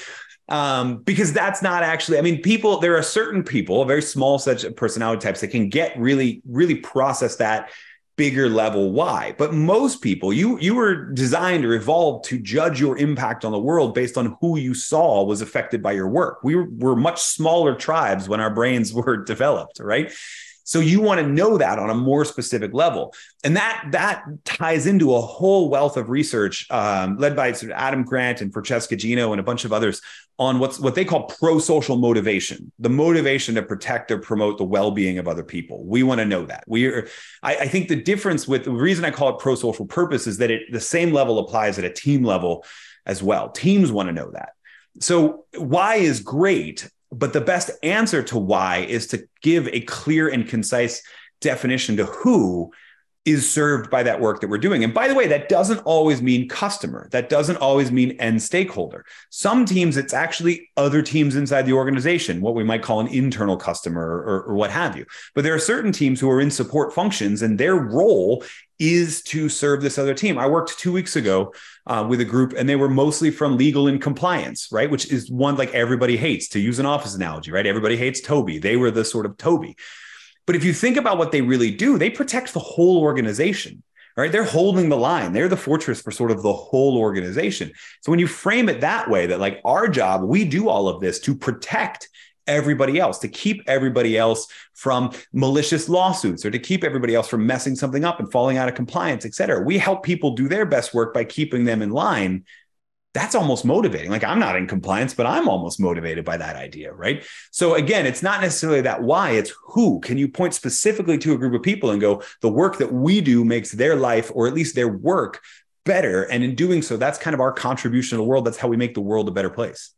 Um, because that's not actually, I mean, people, there are certain people, very small such personality types, that can get really, really process that bigger level why. But most people, you you were designed or evolved to judge your impact on the world based on who you saw was affected by your work. We were, were much smaller tribes when our brains were developed, right? So you want to know that on a more specific level. And that that ties into a whole wealth of research um, led by sort of Adam Grant and Francesca Gino and a bunch of others on what's what they call pro-social motivation, the motivation to protect or promote the well-being of other people. We want to know that. We are, I, I think the difference with, the reason I call it pro-social purpose is that it, the same level applies at a team level as well. Teams want to know that. So why is great? But the best answer to why is to give a clear and concise definition to who is served by that work that we're doing. And by the way, that doesn't always mean customer. That doesn't always mean end stakeholder. Some teams, it's actually other teams inside the organization, what we might call an internal customer or, or what have you. But there are certain teams who are in support functions, and their role is to serve this other team. I worked two weeks ago uh, with a group, and they were mostly from legal and compliance, right? Which is one, like, everybody hates, to use an office analogy, right? Everybody hates Toby. They were the sort of Toby. But if you think about what they really do, they protect the whole organization, right? They're holding the line. They're the fortress for sort of the whole organization. So when you frame it that way, that like our job, we do all of this to protect everybody else, to keep everybody else from malicious lawsuits, or to keep everybody else from messing something up and falling out of compliance, et cetera. We help people do their best work by keeping them in line. That's almost motivating. Like, I'm not in compliance, but I'm almost motivated by that idea, right? So again, it's not necessarily that why, it's who. Can you point specifically to a group of people and go, the work that we do makes their life, or at least their work, better. And in doing so, that's kind of our contribution to the world. That's how we make the world a better place.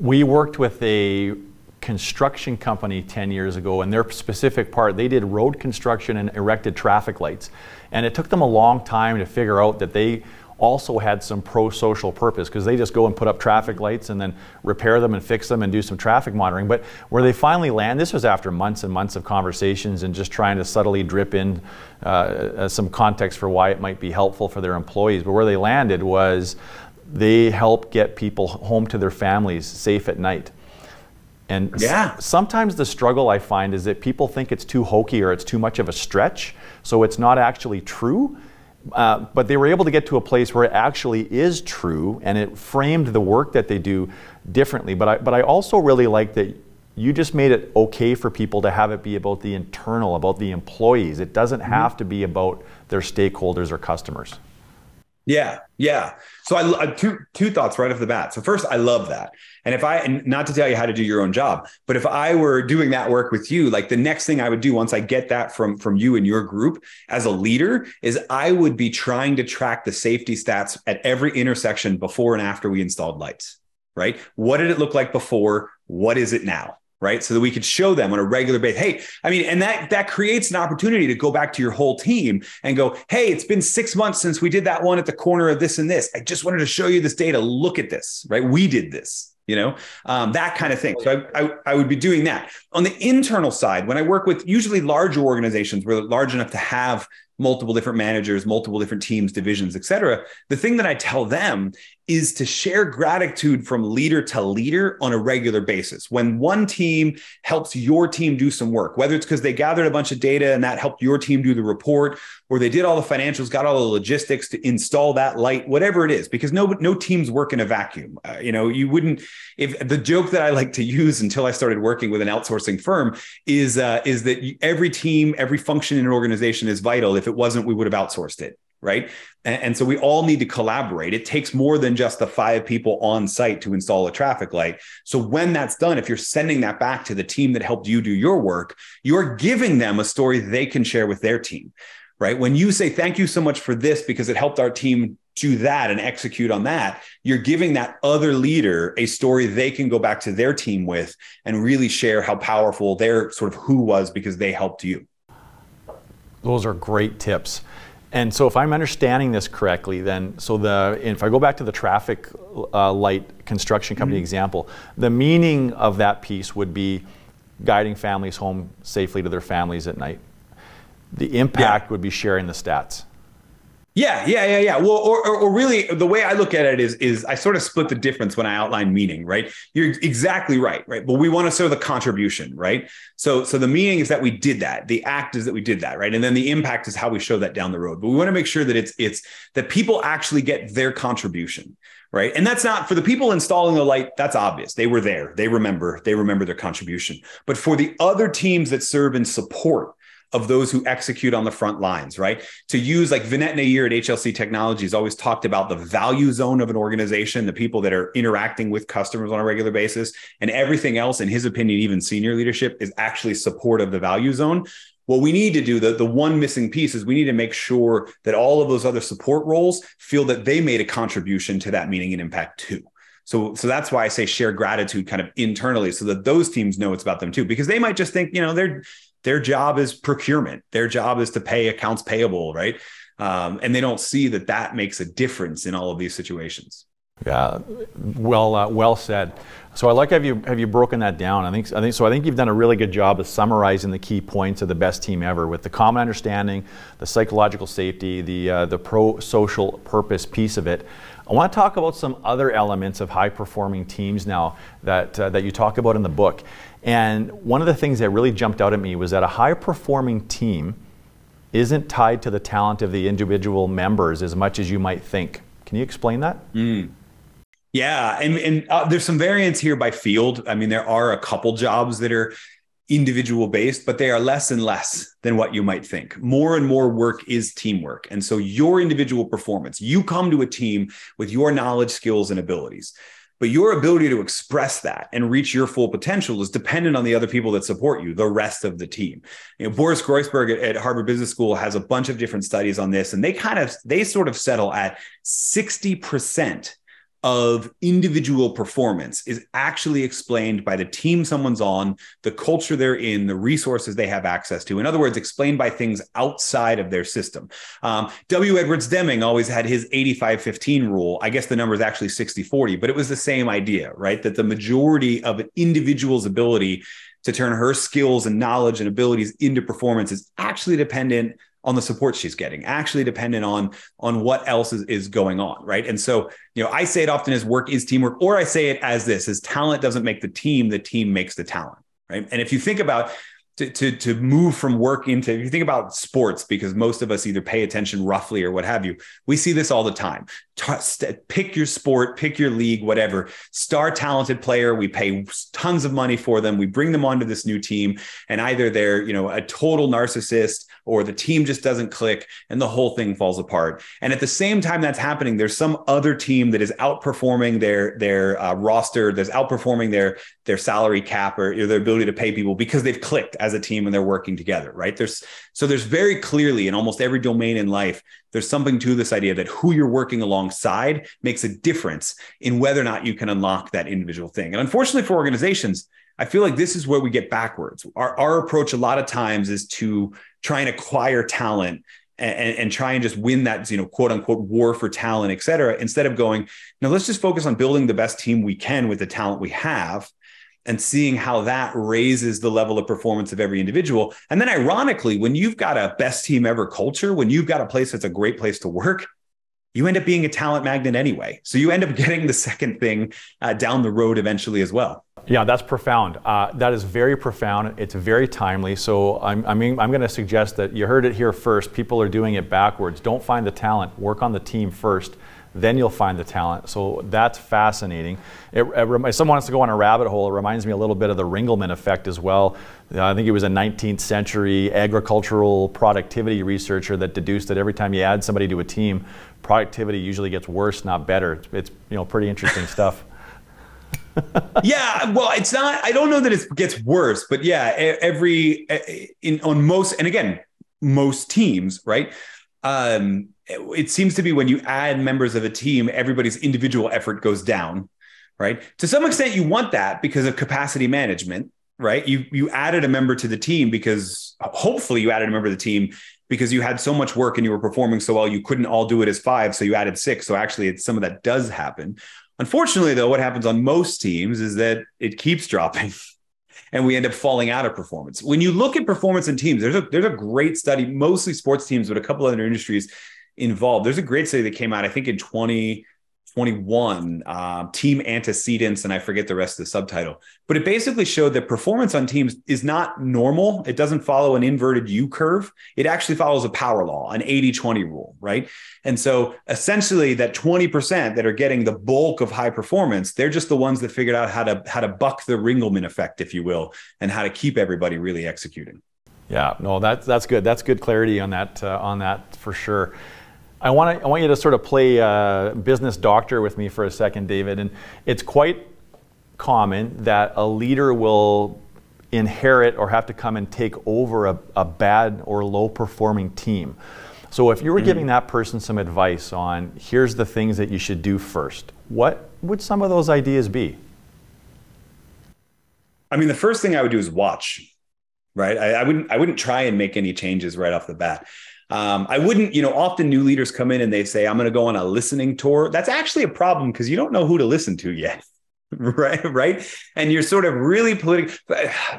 We worked with a construction company ten years ago, and their specific part, they did road construction and erected traffic lights. And it took them a long time to figure out that they also had some pro-social purpose, because they just go and put up traffic lights and then repair them and fix them and do some traffic monitoring. But where they finally land, this was after months and months of conversations and just trying to subtly drip in uh, some context for why it might be helpful for their employees. But where they landed was they help get people home to their families safe at night. And yeah. s- sometimes the struggle I find is that people think it's too hokey or it's too much of a stretch, so it's not actually true. Uh, but they were able to get to a place where it actually is true, and it framed the work that they do differently. But I, but I also really like that you just made it okay for people to have it be about the internal, about the employees. It doesn't mm-hmm. have to be about their stakeholders or customers. Yeah, yeah. So I, I two two thoughts right off the bat. So first, I love that. And if I, and not to tell you how to do your own job, but if I were doing that work with you, like the next thing I would do once I get that from, from you and your group as a leader is I would be trying to track the safety stats at every intersection before and after we installed lights, right? What did it look like before? What is it now? Right? So that we could show them on a regular basis. Hey, I mean, and that, that creates an opportunity to go back to your whole team and go, hey, it's been six months since we did that one at the corner of this and this. I just wanted to show you this data. Look at this, right? We did this, you know, um, that kind of thing. So I, I, I would be doing that. On the internal side, when I work with usually larger organizations where they're large enough to have multiple different managers, multiple different teams, divisions, et cetera. The thing that I tell them is to share gratitude from leader to leader on a regular basis. When one team helps your team do some work, whether it's because they gathered a bunch of data and that helped your team do the report, or they did all the financials, got all the logistics to install that light, whatever it is, because no, no teams work in a vacuum. Uh, you know, you wouldn't, if the joke that I like to use until I started working with an outsourcing firm is, uh, is that every team, every function in an organization is vital. If If it wasn't, we would have outsourced it, right? And, and so we all need to collaborate. It takes more than just the five people on site to install a traffic light. So when that's done, if you're sending that back to the team that helped you do your work, you're giving them a story they can share with their team, right? When you say, thank you so much for this because it helped our team do that and execute on that, you're giving that other leader a story they can go back to their team with and really share how powerful their sort of who was because they helped you. Those are great tips. And so if I'm understanding this correctly, then, so the, if I go back to the traffic uh, light construction company mm-hmm. example, the meaning of that piece would be guiding families home safely to their families at night. The impact yeah. would be sharing the stats. Yeah, yeah, yeah, yeah. Well, or, or, or really the way I look at it is, is I sort of split the difference when I outline meaning, right? You're exactly right, right? But we want to show the contribution, right? So, so the meaning is that we did that. The act is that we did that, right? And then the impact is how we show that down the road. But we want to make sure that it's, it's that people actually get their contribution, right? And that's not for the people installing the light. That's obvious. They were there. They remember, they remember their contribution. But for the other teams that serve in support of those who execute on the front lines, right? To use like Vinette Nair at H L C Technologies always talked about the value zone of an organization, the people that are interacting with customers on a regular basis, and everything else, in his opinion, even senior leadership is actually support of the value zone. What we need to do, the, the one missing piece is we need to make sure that all of those other support roles feel that they made a contribution to that meaning and impact too. So, so that's why I say share gratitude kind of internally so that those teams know it's about them too, because they might just think, you know, they're, their job is procurement. Their job is to pay accounts payable, right? Um, and they don't see that that makes a difference in all of these situations. Yeah, well, uh, well said. So I like have you have you broken that down. I think I think so. I think you've done a really good job of summarizing the key points of the best team ever with the common understanding, the psychological safety, the uh, the pro-social purpose piece of it. I want to talk about some other elements of high-performing teams now that uh, that you talk about in the book. And one of the things that really jumped out at me was that a high-performing team isn't tied to the talent of the individual members as much as you might think. Can you explain that? Mm. Yeah, and, and uh, there's some variance here by field. I mean, there are a couple jobs that are individual based, but they are less and less than what you might think. More and more work is teamwork. And so your individual performance, you come to a team with your knowledge, skills, and abilities. But your ability to express that and reach your full potential is dependent on the other people that support you, the rest of the team. You know, Boris Groysberg at Harvard Business School has a bunch of different studies on this, and they kind of, they sort of settle at sixty percent of individual performance is actually explained by the team someone's on, the culture they're in, the resources they have access to. In other words, explained by things outside of their system. Um, W. Edwards Deming always had his eighty-five fifteen rule. I guess the number is actually sixty forty, but it was the same idea, right? That the majority of an individual's ability to turn her skills and knowledge and abilities into performance is actually dependent on the support she's getting, actually dependent on, on what else is, is going on, right? And so, you know, I say it often as work is teamwork, or I say it as this, as talent doesn't make the team, the team makes the talent, right? And if you think about to, to, to move from work into, if you think about sports, because most of us either pay attention roughly or what have you, we see this all the time. Pick your sport, pick your league, whatever, star talented player. We pay tons of money for them. We bring them onto this new team and either they're, you know, a total narcissist or the team just doesn't click and the whole thing falls apart. And at the same time that's happening, there's some other team that is outperforming their, their uh, roster, that's outperforming their, their salary cap or, or their ability to pay people because they've clicked as a team and they're working together, right? There's, so there's very clearly in almost every domain in life, there's something to this idea that who you're working alongside makes a difference in whether or not you can unlock that individual thing. And unfortunately for organizations, I feel like this is where we get backwards. Our, our approach a lot of times is to try and acquire talent and, and try and just win that, you know, quote unquote war for talent, et cetera, instead of going, no, let's just focus on building the best team we can with the talent we have and seeing how that raises the level of performance of every individual. And then ironically, when you've got a best team ever culture, when you've got a place that's a great place to work, you end up being a talent magnet anyway. So you end up getting the second thing uh, down the road eventually as well. Yeah, that's profound. Uh, that is very profound. It's very timely. So I'm, I mean, I'm going to suggest that you heard it here first. People are doing it backwards. Don't find the talent. Work on the team first. Then you'll find the talent. So that's fascinating. It, it, if someone wants to go on a rabbit hole, it reminds me a little bit of the Ringelmann effect as well. I think it was a nineteenth century agricultural productivity researcher that deduced that every time you add somebody to a team, productivity usually gets worse, not better. It's, it's you know, pretty interesting stuff. Yeah, well, it's not, I don't know that it gets worse, but yeah, every, in on most, and again, most teams, right? Um, It seems to be when you add members of a team, everybody's individual effort goes down, right? To some extent, you want that because of capacity management, right? You you added a member to the team because hopefully you added a member to the team because you had so much work and you were performing so well, you couldn't all do it as five. So you added six. So actually, it's, some of that does happen. Unfortunately, though, what happens on most teams is that it keeps dropping. And we end up falling out of performance. When you look at performance in teams, there's a there's a great study, mostly sports teams, but a couple other industries involved. There's a great study that came out, I think, in twenty twenty-one, uh, Team Antecedents, and I forget the rest of the subtitle. But it basically showed that performance on teams is not normal. It doesn't follow an inverted U curve. It actually follows a power law, an eighty twenty rule, right? And so essentially that twenty percent that are getting the bulk of high performance, they're just the ones that figured out how to how to buck the Ringelmann effect, if you will, and how to keep everybody really executing. Yeah, no, that's that's good. That's good clarity on that uh, on that for sure. I want to, I want you to sort of play uh, business doctor with me for a second, David. And it's quite common that a leader will inherit or have to come and take over a, a bad or low performing team. So if you were mm-hmm. giving that person some advice on here's the things that you should do first, what would some of those ideas be? I mean, the first thing I would do is watch, right? I, I wouldn't, I wouldn't try and make any changes right off the bat. Um, I wouldn't, you know, often new leaders come in and they say, I'm going to go on a listening tour. That's actually a problem because you don't know who to listen to yet. Right. Right. And you're sort of really political.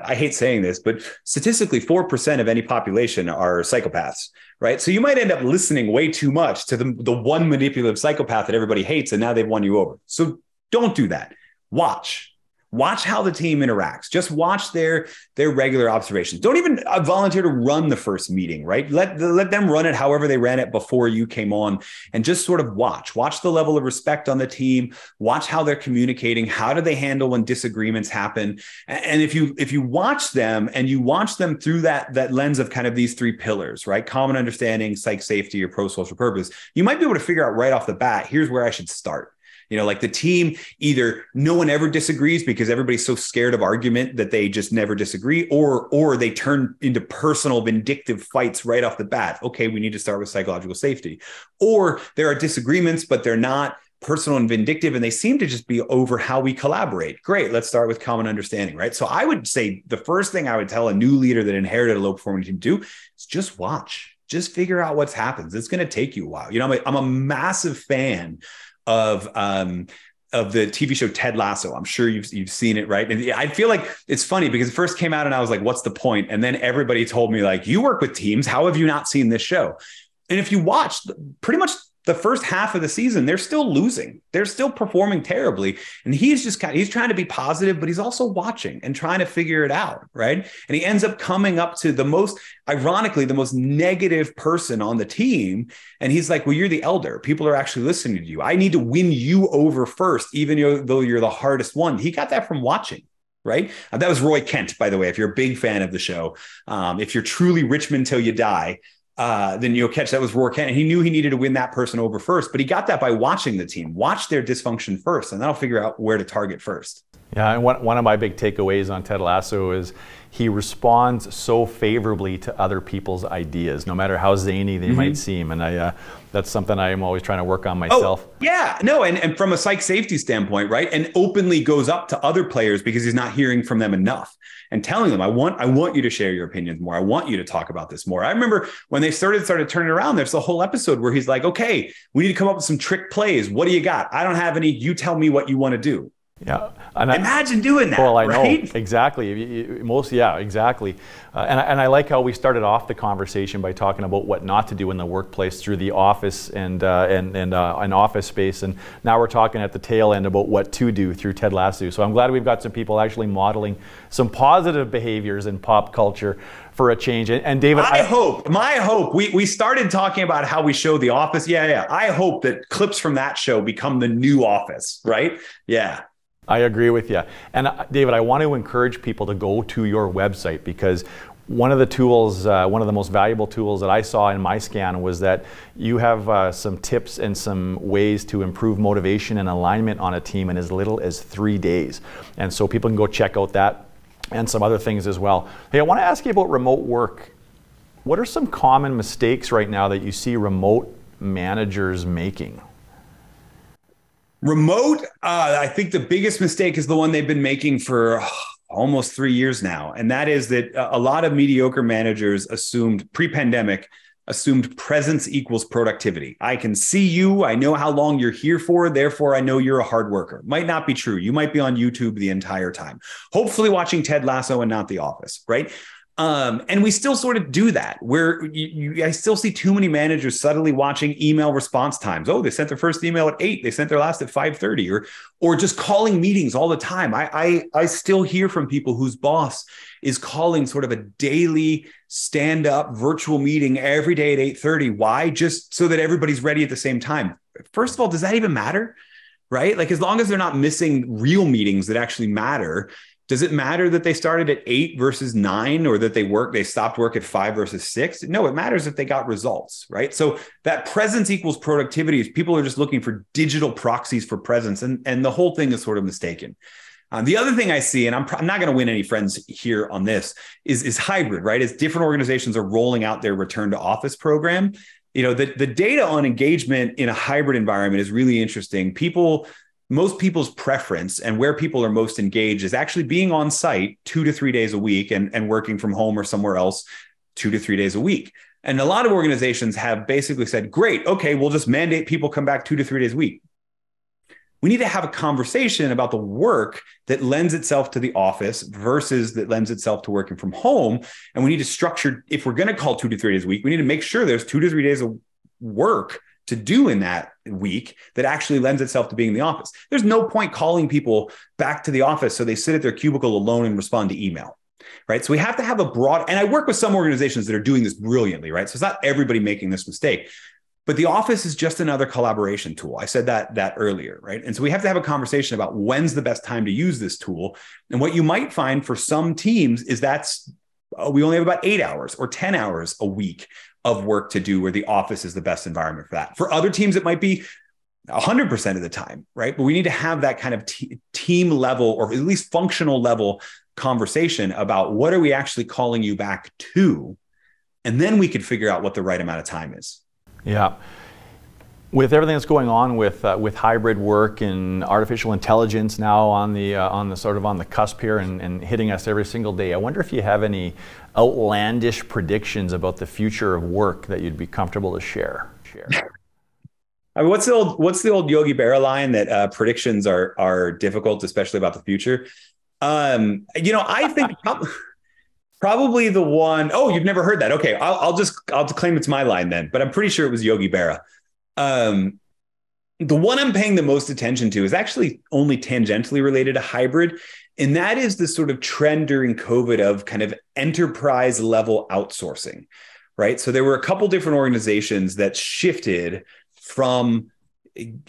I hate saying this, but statistically, four percent of any population are psychopaths. Right. So you might end up listening way too much to the, the one manipulative psychopath that everybody hates. And now they've won you over. So don't do that. Watch. Watch how the team interacts. Just watch their, their regular observations. Don't even volunteer to run the first meeting, right? Let, let them run it however they ran it before you came on and just sort of watch. Watch the level of respect on the team. Watch how they're communicating. How do they handle when disagreements happen? And if you if you watch them and you watch them through that, that lens of kind of these three pillars, right? Common understanding, psych safety, or pro-social purpose, you might be able to figure out right off the bat, here's where I should start. You know, like the team, either no one ever disagrees because everybody's so scared of argument that they just never disagree, or or they turn into personal vindictive fights right off the bat. Okay, we need to start with psychological safety. Or there are disagreements, but they're not personal and vindictive, and they seem to just be over how we collaborate. Great, let's start with common understanding, right? So I would say the first thing I would tell a new leader that inherited a low-performing team to do is just watch, just figure out what's happens. It's going to take you a while. You know, I'm a, I'm a massive fan of um, of the T V show Ted Lasso. I'm sure you've you've seen it, right? And I feel like it's funny because it first came out and I was like, what's the point? And then everybody told me like, you work with teams. How have you not seen this show? And if you watch, pretty much the first half of the season, they're still losing. They're still performing terribly. And he's just kind of, he's trying to be positive, but he's also watching and trying to figure it out, right? And he ends up coming up to the most, ironically, the most negative person on the team. And he's like, well, you're the elder. People are actually listening to you. I need to win you over first, even though you're the hardest one. He got that from watching. Right. That was Roy Kent, by the way, if you're a big fan of the show. Um, if you're truly Richmond till you die, Uh, then you'll catch that was Roy Kent. And he knew he needed to win that person over first, but he got that by watching the team, watch their dysfunction first, and that'll figure out where to target first. Yeah, and one, one of my big takeaways on Ted Lasso is he responds so favorably to other people's ideas, no matter how zany they mm-hmm. might seem. And I, uh, that's something I am always trying to work on myself. Oh, yeah, no, and, and from a psych safety standpoint, right? And openly goes up to other players because he's not hearing from them enough and telling them, I want I want you to share your opinions more. I want you to talk about this more. I remember when they started, started turning around, there's a whole episode where he's like, okay, we need to come up with some trick plays. What do you got? I don't have any. You tell me what you want to do. Yeah, and imagine I, doing that. Well, I right? know exactly. Most, yeah, exactly. Uh, and I, and I like how we started off the conversation by talking about what not to do in the workplace through the office and uh, and and uh, an office space, and now we're talking at the tail end about what to do through Ted Lasso. So I'm glad we've got some people actually modeling some positive behaviors in pop culture for a change. And, and David, I, I hope, my hope, we we started talking about how we show The Office. Yeah, yeah. I hope that clips from that show become the new Office, right? Yeah. I agree with you. And uh, David, I want to encourage people to go to your website, because one of the tools, uh, one of the most valuable tools that I saw in my scan was that you have uh, some tips and some ways to improve motivation and alignment on a team in as little as three days. And so people can go check out that and some other things as well. Hey, I want to ask you about remote work. What are some common mistakes right now that you see remote managers making? Remote, uh, I think the biggest mistake is the one they've been making for oh, almost three years now. And that is that a lot of mediocre managers assumed pre-pandemic, assumed presence equals productivity. I can see you. I know how long you're here for. Therefore, I know you're a hard worker. Might not be true. You might be on YouTube the entire time, hopefully watching Ted Lasso and not The Office, right? Um, and we still sort of do that where you, you, I still see too many managers suddenly watching email response times. Oh, they sent their first email at eight. They sent their last at five thirty, or, or just calling meetings all the time. I, I, I still hear from people whose boss is calling sort of a daily stand up virtual meeting every day at eight thirty. Why? Just so that everybody's ready at the same time. First of all, does that even matter? Right? Like, as long as they're not missing real meetings that actually matter, does it matter that they started at eight versus nine, or that they work, they stopped work at five versus six? No, it matters if they got results, right? So that presence equals productivity is people are just looking for digital proxies for presence. And, and the whole thing is sort of mistaken. Um, the other thing I see, and I'm, pro- I'm not going to win any friends here on this, is, is hybrid, right? As different organizations are rolling out their return to office program, you know, the, the data on engagement in a hybrid environment is really interesting. People... Most people's preference and where people are most engaged is actually being on site two to three days a week and, and working from home or somewhere else two to three days a week. And a lot of organizations have basically said, great, okay, we'll just mandate people come back two to three days a week. We need to have a conversation about the work that lends itself to the office versus that lends itself to working from home. And we need to structure, if we're going to call two to three days a week, we need to make sure there's two to three days of work to do in that week that actually lends itself to being in the office. There's no point calling people back to the office so they sit at their cubicle alone and respond to email, right? So we have to have a broad, and I work with some organizations that are doing this brilliantly, right? So it's not everybody making this mistake, but the office is just another collaboration tool. I said that that earlier, right? And so we have to have a conversation about when's the best time to use this tool. And what you might find for some teams is that's, uh, we only have about eight hours or ten hours a week of work to do where the office is the best environment for that. For other teams, it might be one hundred percent of the time, right? But we need to have that kind of t- team level, or at least functional level, conversation about what are we actually calling you back to? And then we could figure out what the right amount of time is. Yeah. With everything that's going on with uh, with hybrid work and artificial intelligence now on the uh, on the sort of on the cusp here and, and hitting us every single day, I wonder if you have any outlandish predictions about the future of work that you'd be comfortable to share. Share. I mean, what's the old what's the old Yogi Berra line that uh, predictions are are difficult, especially about the future? Um, you know, I think. Probably the one, oh, you've never heard that. Okay, I'll, I'll just, I'll claim it's my line then, but I'm pretty sure it was Yogi Berra. Um, the one I'm paying the most attention to is actually only tangentially related to hybrid. And that is the sort of trend during COVID of kind of enterprise level outsourcing, right? So there were a couple different organizations that shifted from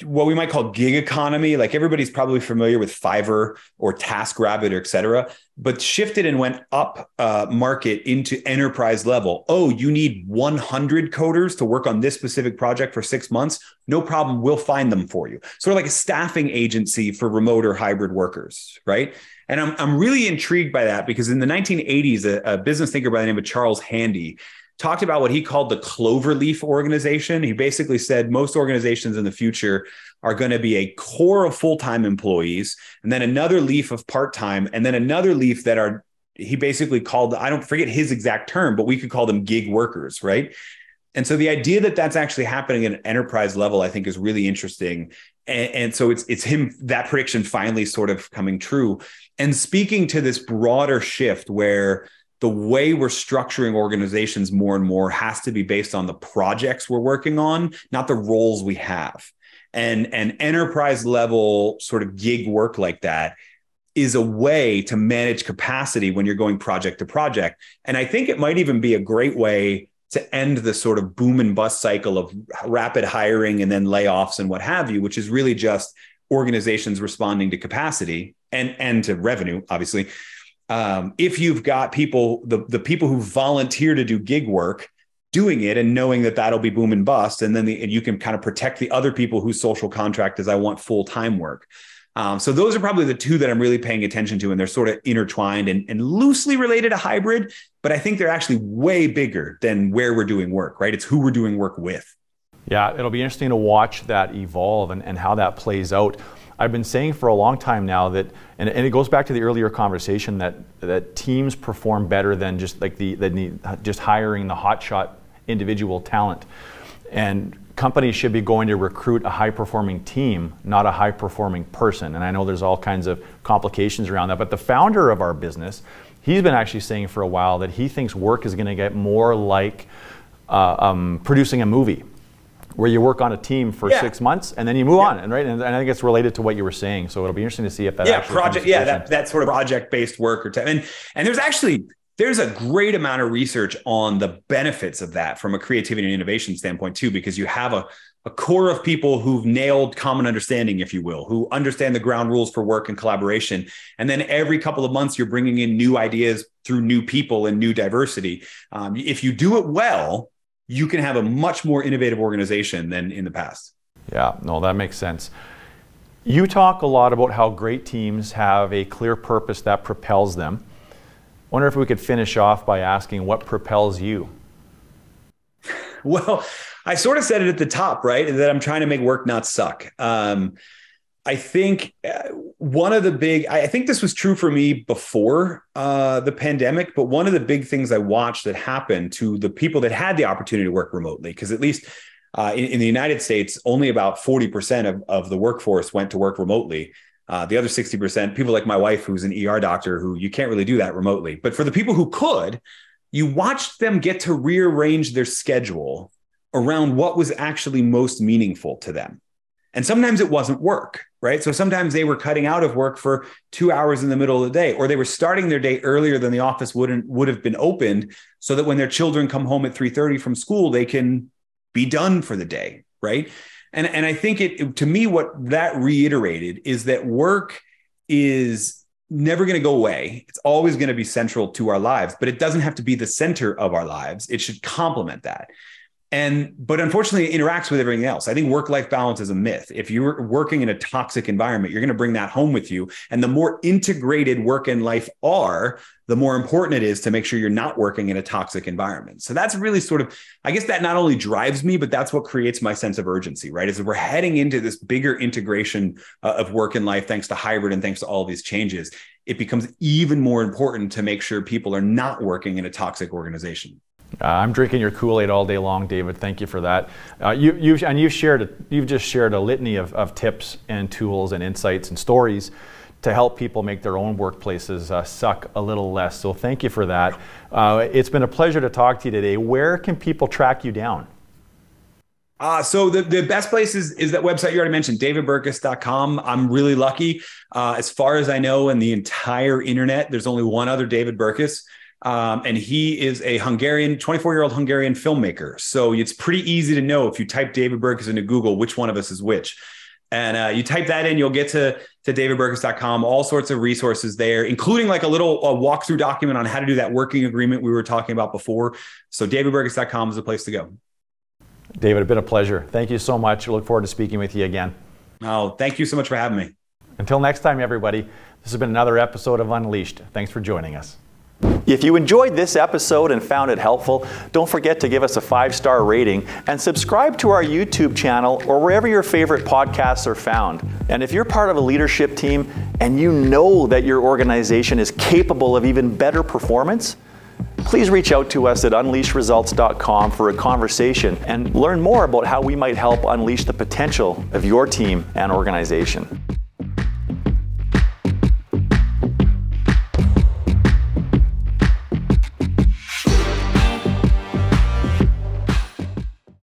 what we might call gig economy, like everybody's probably familiar with Fiverr or TaskRabbit or et cetera, but shifted and went up uh, market into enterprise level. Oh, you need one hundred coders to work on this specific project for six months? No problem, we'll find them for you. Sort of like a staffing agency for remote or hybrid workers, right? And I'm, I'm really intrigued by that because in the nineteen eighties, a, a business thinker by the name of Charles Handy talked about what he called the Cloverleaf organization. He basically said most organizations in the future are going to be a core of full-time employees, and then another leaf of part-time, and then another leaf that are, he basically called, I don't forget his exact term, but we could call them gig workers, right? And so the idea that that's actually happening at an enterprise level, I think, is really interesting. And, and so it's it's him, that prediction finally sort of coming true. And speaking to this broader shift where the way we're structuring organizations more and more has to be based on the projects we're working on, not the roles we have. And an enterprise level sort of gig work like that is a way to manage capacity when you're going project to project. And I think it might even be a great way to end the sort of boom and bust cycle of rapid hiring and then layoffs and what have you, which is really just organizations responding to capacity and, and to revenue, obviously. Um, if you've got people, the, the people who volunteer to do gig work, doing it and knowing that that'll be boom and bust. And then the, and you can kind of protect the other people whose social contract is I want full-time work. Um, so those are probably the two that I'm really paying attention to. And they're sort of intertwined and, and loosely related to hybrid, but I think they're actually way bigger than where we're doing work, right? It's who we're doing work with. Yeah, it'll be interesting to watch that evolve and, and how that plays out. I've been saying for a long time now that, and, and it goes back to the earlier conversation that that teams perform better than just like the, the just hiring the hotshot individual talent, and companies should be going to recruit a high-performing team, not a high-performing person. And I know there's all kinds of complications around that, but the founder of our business, he's been actually saying for a while that he thinks work is going to get more like uh, um, producing a movie, where you work on a team for yeah. six months and then you move yeah. on, and right, and, and I think it's related to what you were saying. So it'll be interesting to see if that yeah project yeah that, that sort of project-based work or time. And and there's actually there's a great amount of research on the benefits of that from a creativity and innovation standpoint too, because you have a a core of people who've nailed common understanding, if you will, who understand the ground rules for work and collaboration. And then every couple of months, you're bringing in new ideas through new people and new diversity. Um, if you do it well, you can have a much more innovative organization than in the past. Yeah, no, that makes sense. You talk a lot about how great teams have a clear purpose that propels them. I wonder if we could finish off by asking what propels you? Well, I sort of said it at the top, right? That I'm trying to make work not suck. Um, I think one of the big, I think this was true for me before uh, the pandemic, but one of the big things I watched that happened to the people that had the opportunity to work remotely, because at least uh, in, in the United States, only about forty percent of, of the workforce went to work remotely. Uh, the other sixty percent, people like my wife, who's an E R doctor, who you can't really do that remotely. But for the people who could, you watched them get to rearrange their schedule around what was actually most meaningful to them. And sometimes it wasn't work, right? So sometimes they were cutting out of work for two hours in the middle of the day, or they were starting their day earlier than the office wouldn't would have been opened so that when their children come home at three thirty from school, they can be done for the day, right? And, and I think it, to me, what that reiterated is that work is never going to go away. It's always going to be central to our lives, but it doesn't have to be the center of our lives. It should complement that. And, but unfortunately it interacts with everything else. I think work-life balance is a myth. If you're working in a toxic environment, you're going to bring that home with you. And the more integrated work and life are, the more important it is to make sure you're not working in a toxic environment. So that's really sort of, I guess that not only drives me, but that's what creates my sense of urgency, right? Is that we're heading into this bigger integration uh, of work and life, thanks to hybrid and thanks to all these changes. It becomes even more important to make sure people are not working in a toxic organization. Uh, I'm drinking your Kool-Aid all day long, David. Thank you for that. Uh, you, you've, and you've, shared a, you've just shared a litany of, of tips and tools and insights and stories to help people make their own workplaces uh, suck a little less. So thank you for that. Uh, it's been a pleasure to talk to you today. Where can people track you down? Uh, so the, the best place is, is that website you already mentioned, david burkus dot com. I'm really lucky. Uh, as far as I know, in the entire internet, there's only one other David Burkus. Um, and he is a Hungarian, twenty-four-year-old Hungarian filmmaker. So it's pretty easy to know if you type David Burkus into Google, which one of us is which. And uh, you type that in, you'll get to, to david burkus dot com, all sorts of resources there, including like a little uh, walkthrough document on how to do that working agreement we were talking about before. So david burkus dot com is the place to go. David, it's been a pleasure. Thank you so much. I look forward to speaking with you again. Oh, thank you so much for having me. Until next time, everybody, this has been another episode of Unleashed. Thanks for joining us. If you enjoyed this episode and found it helpful, don't forget to give us a five-star rating and subscribe to our YouTube channel or wherever your favorite podcasts are found. And if you're part of a leadership team and you know that your organization is capable of even better performance, please reach out to us at unleash results dot com for a conversation and learn more about how we might help unleash the potential of your team and organization.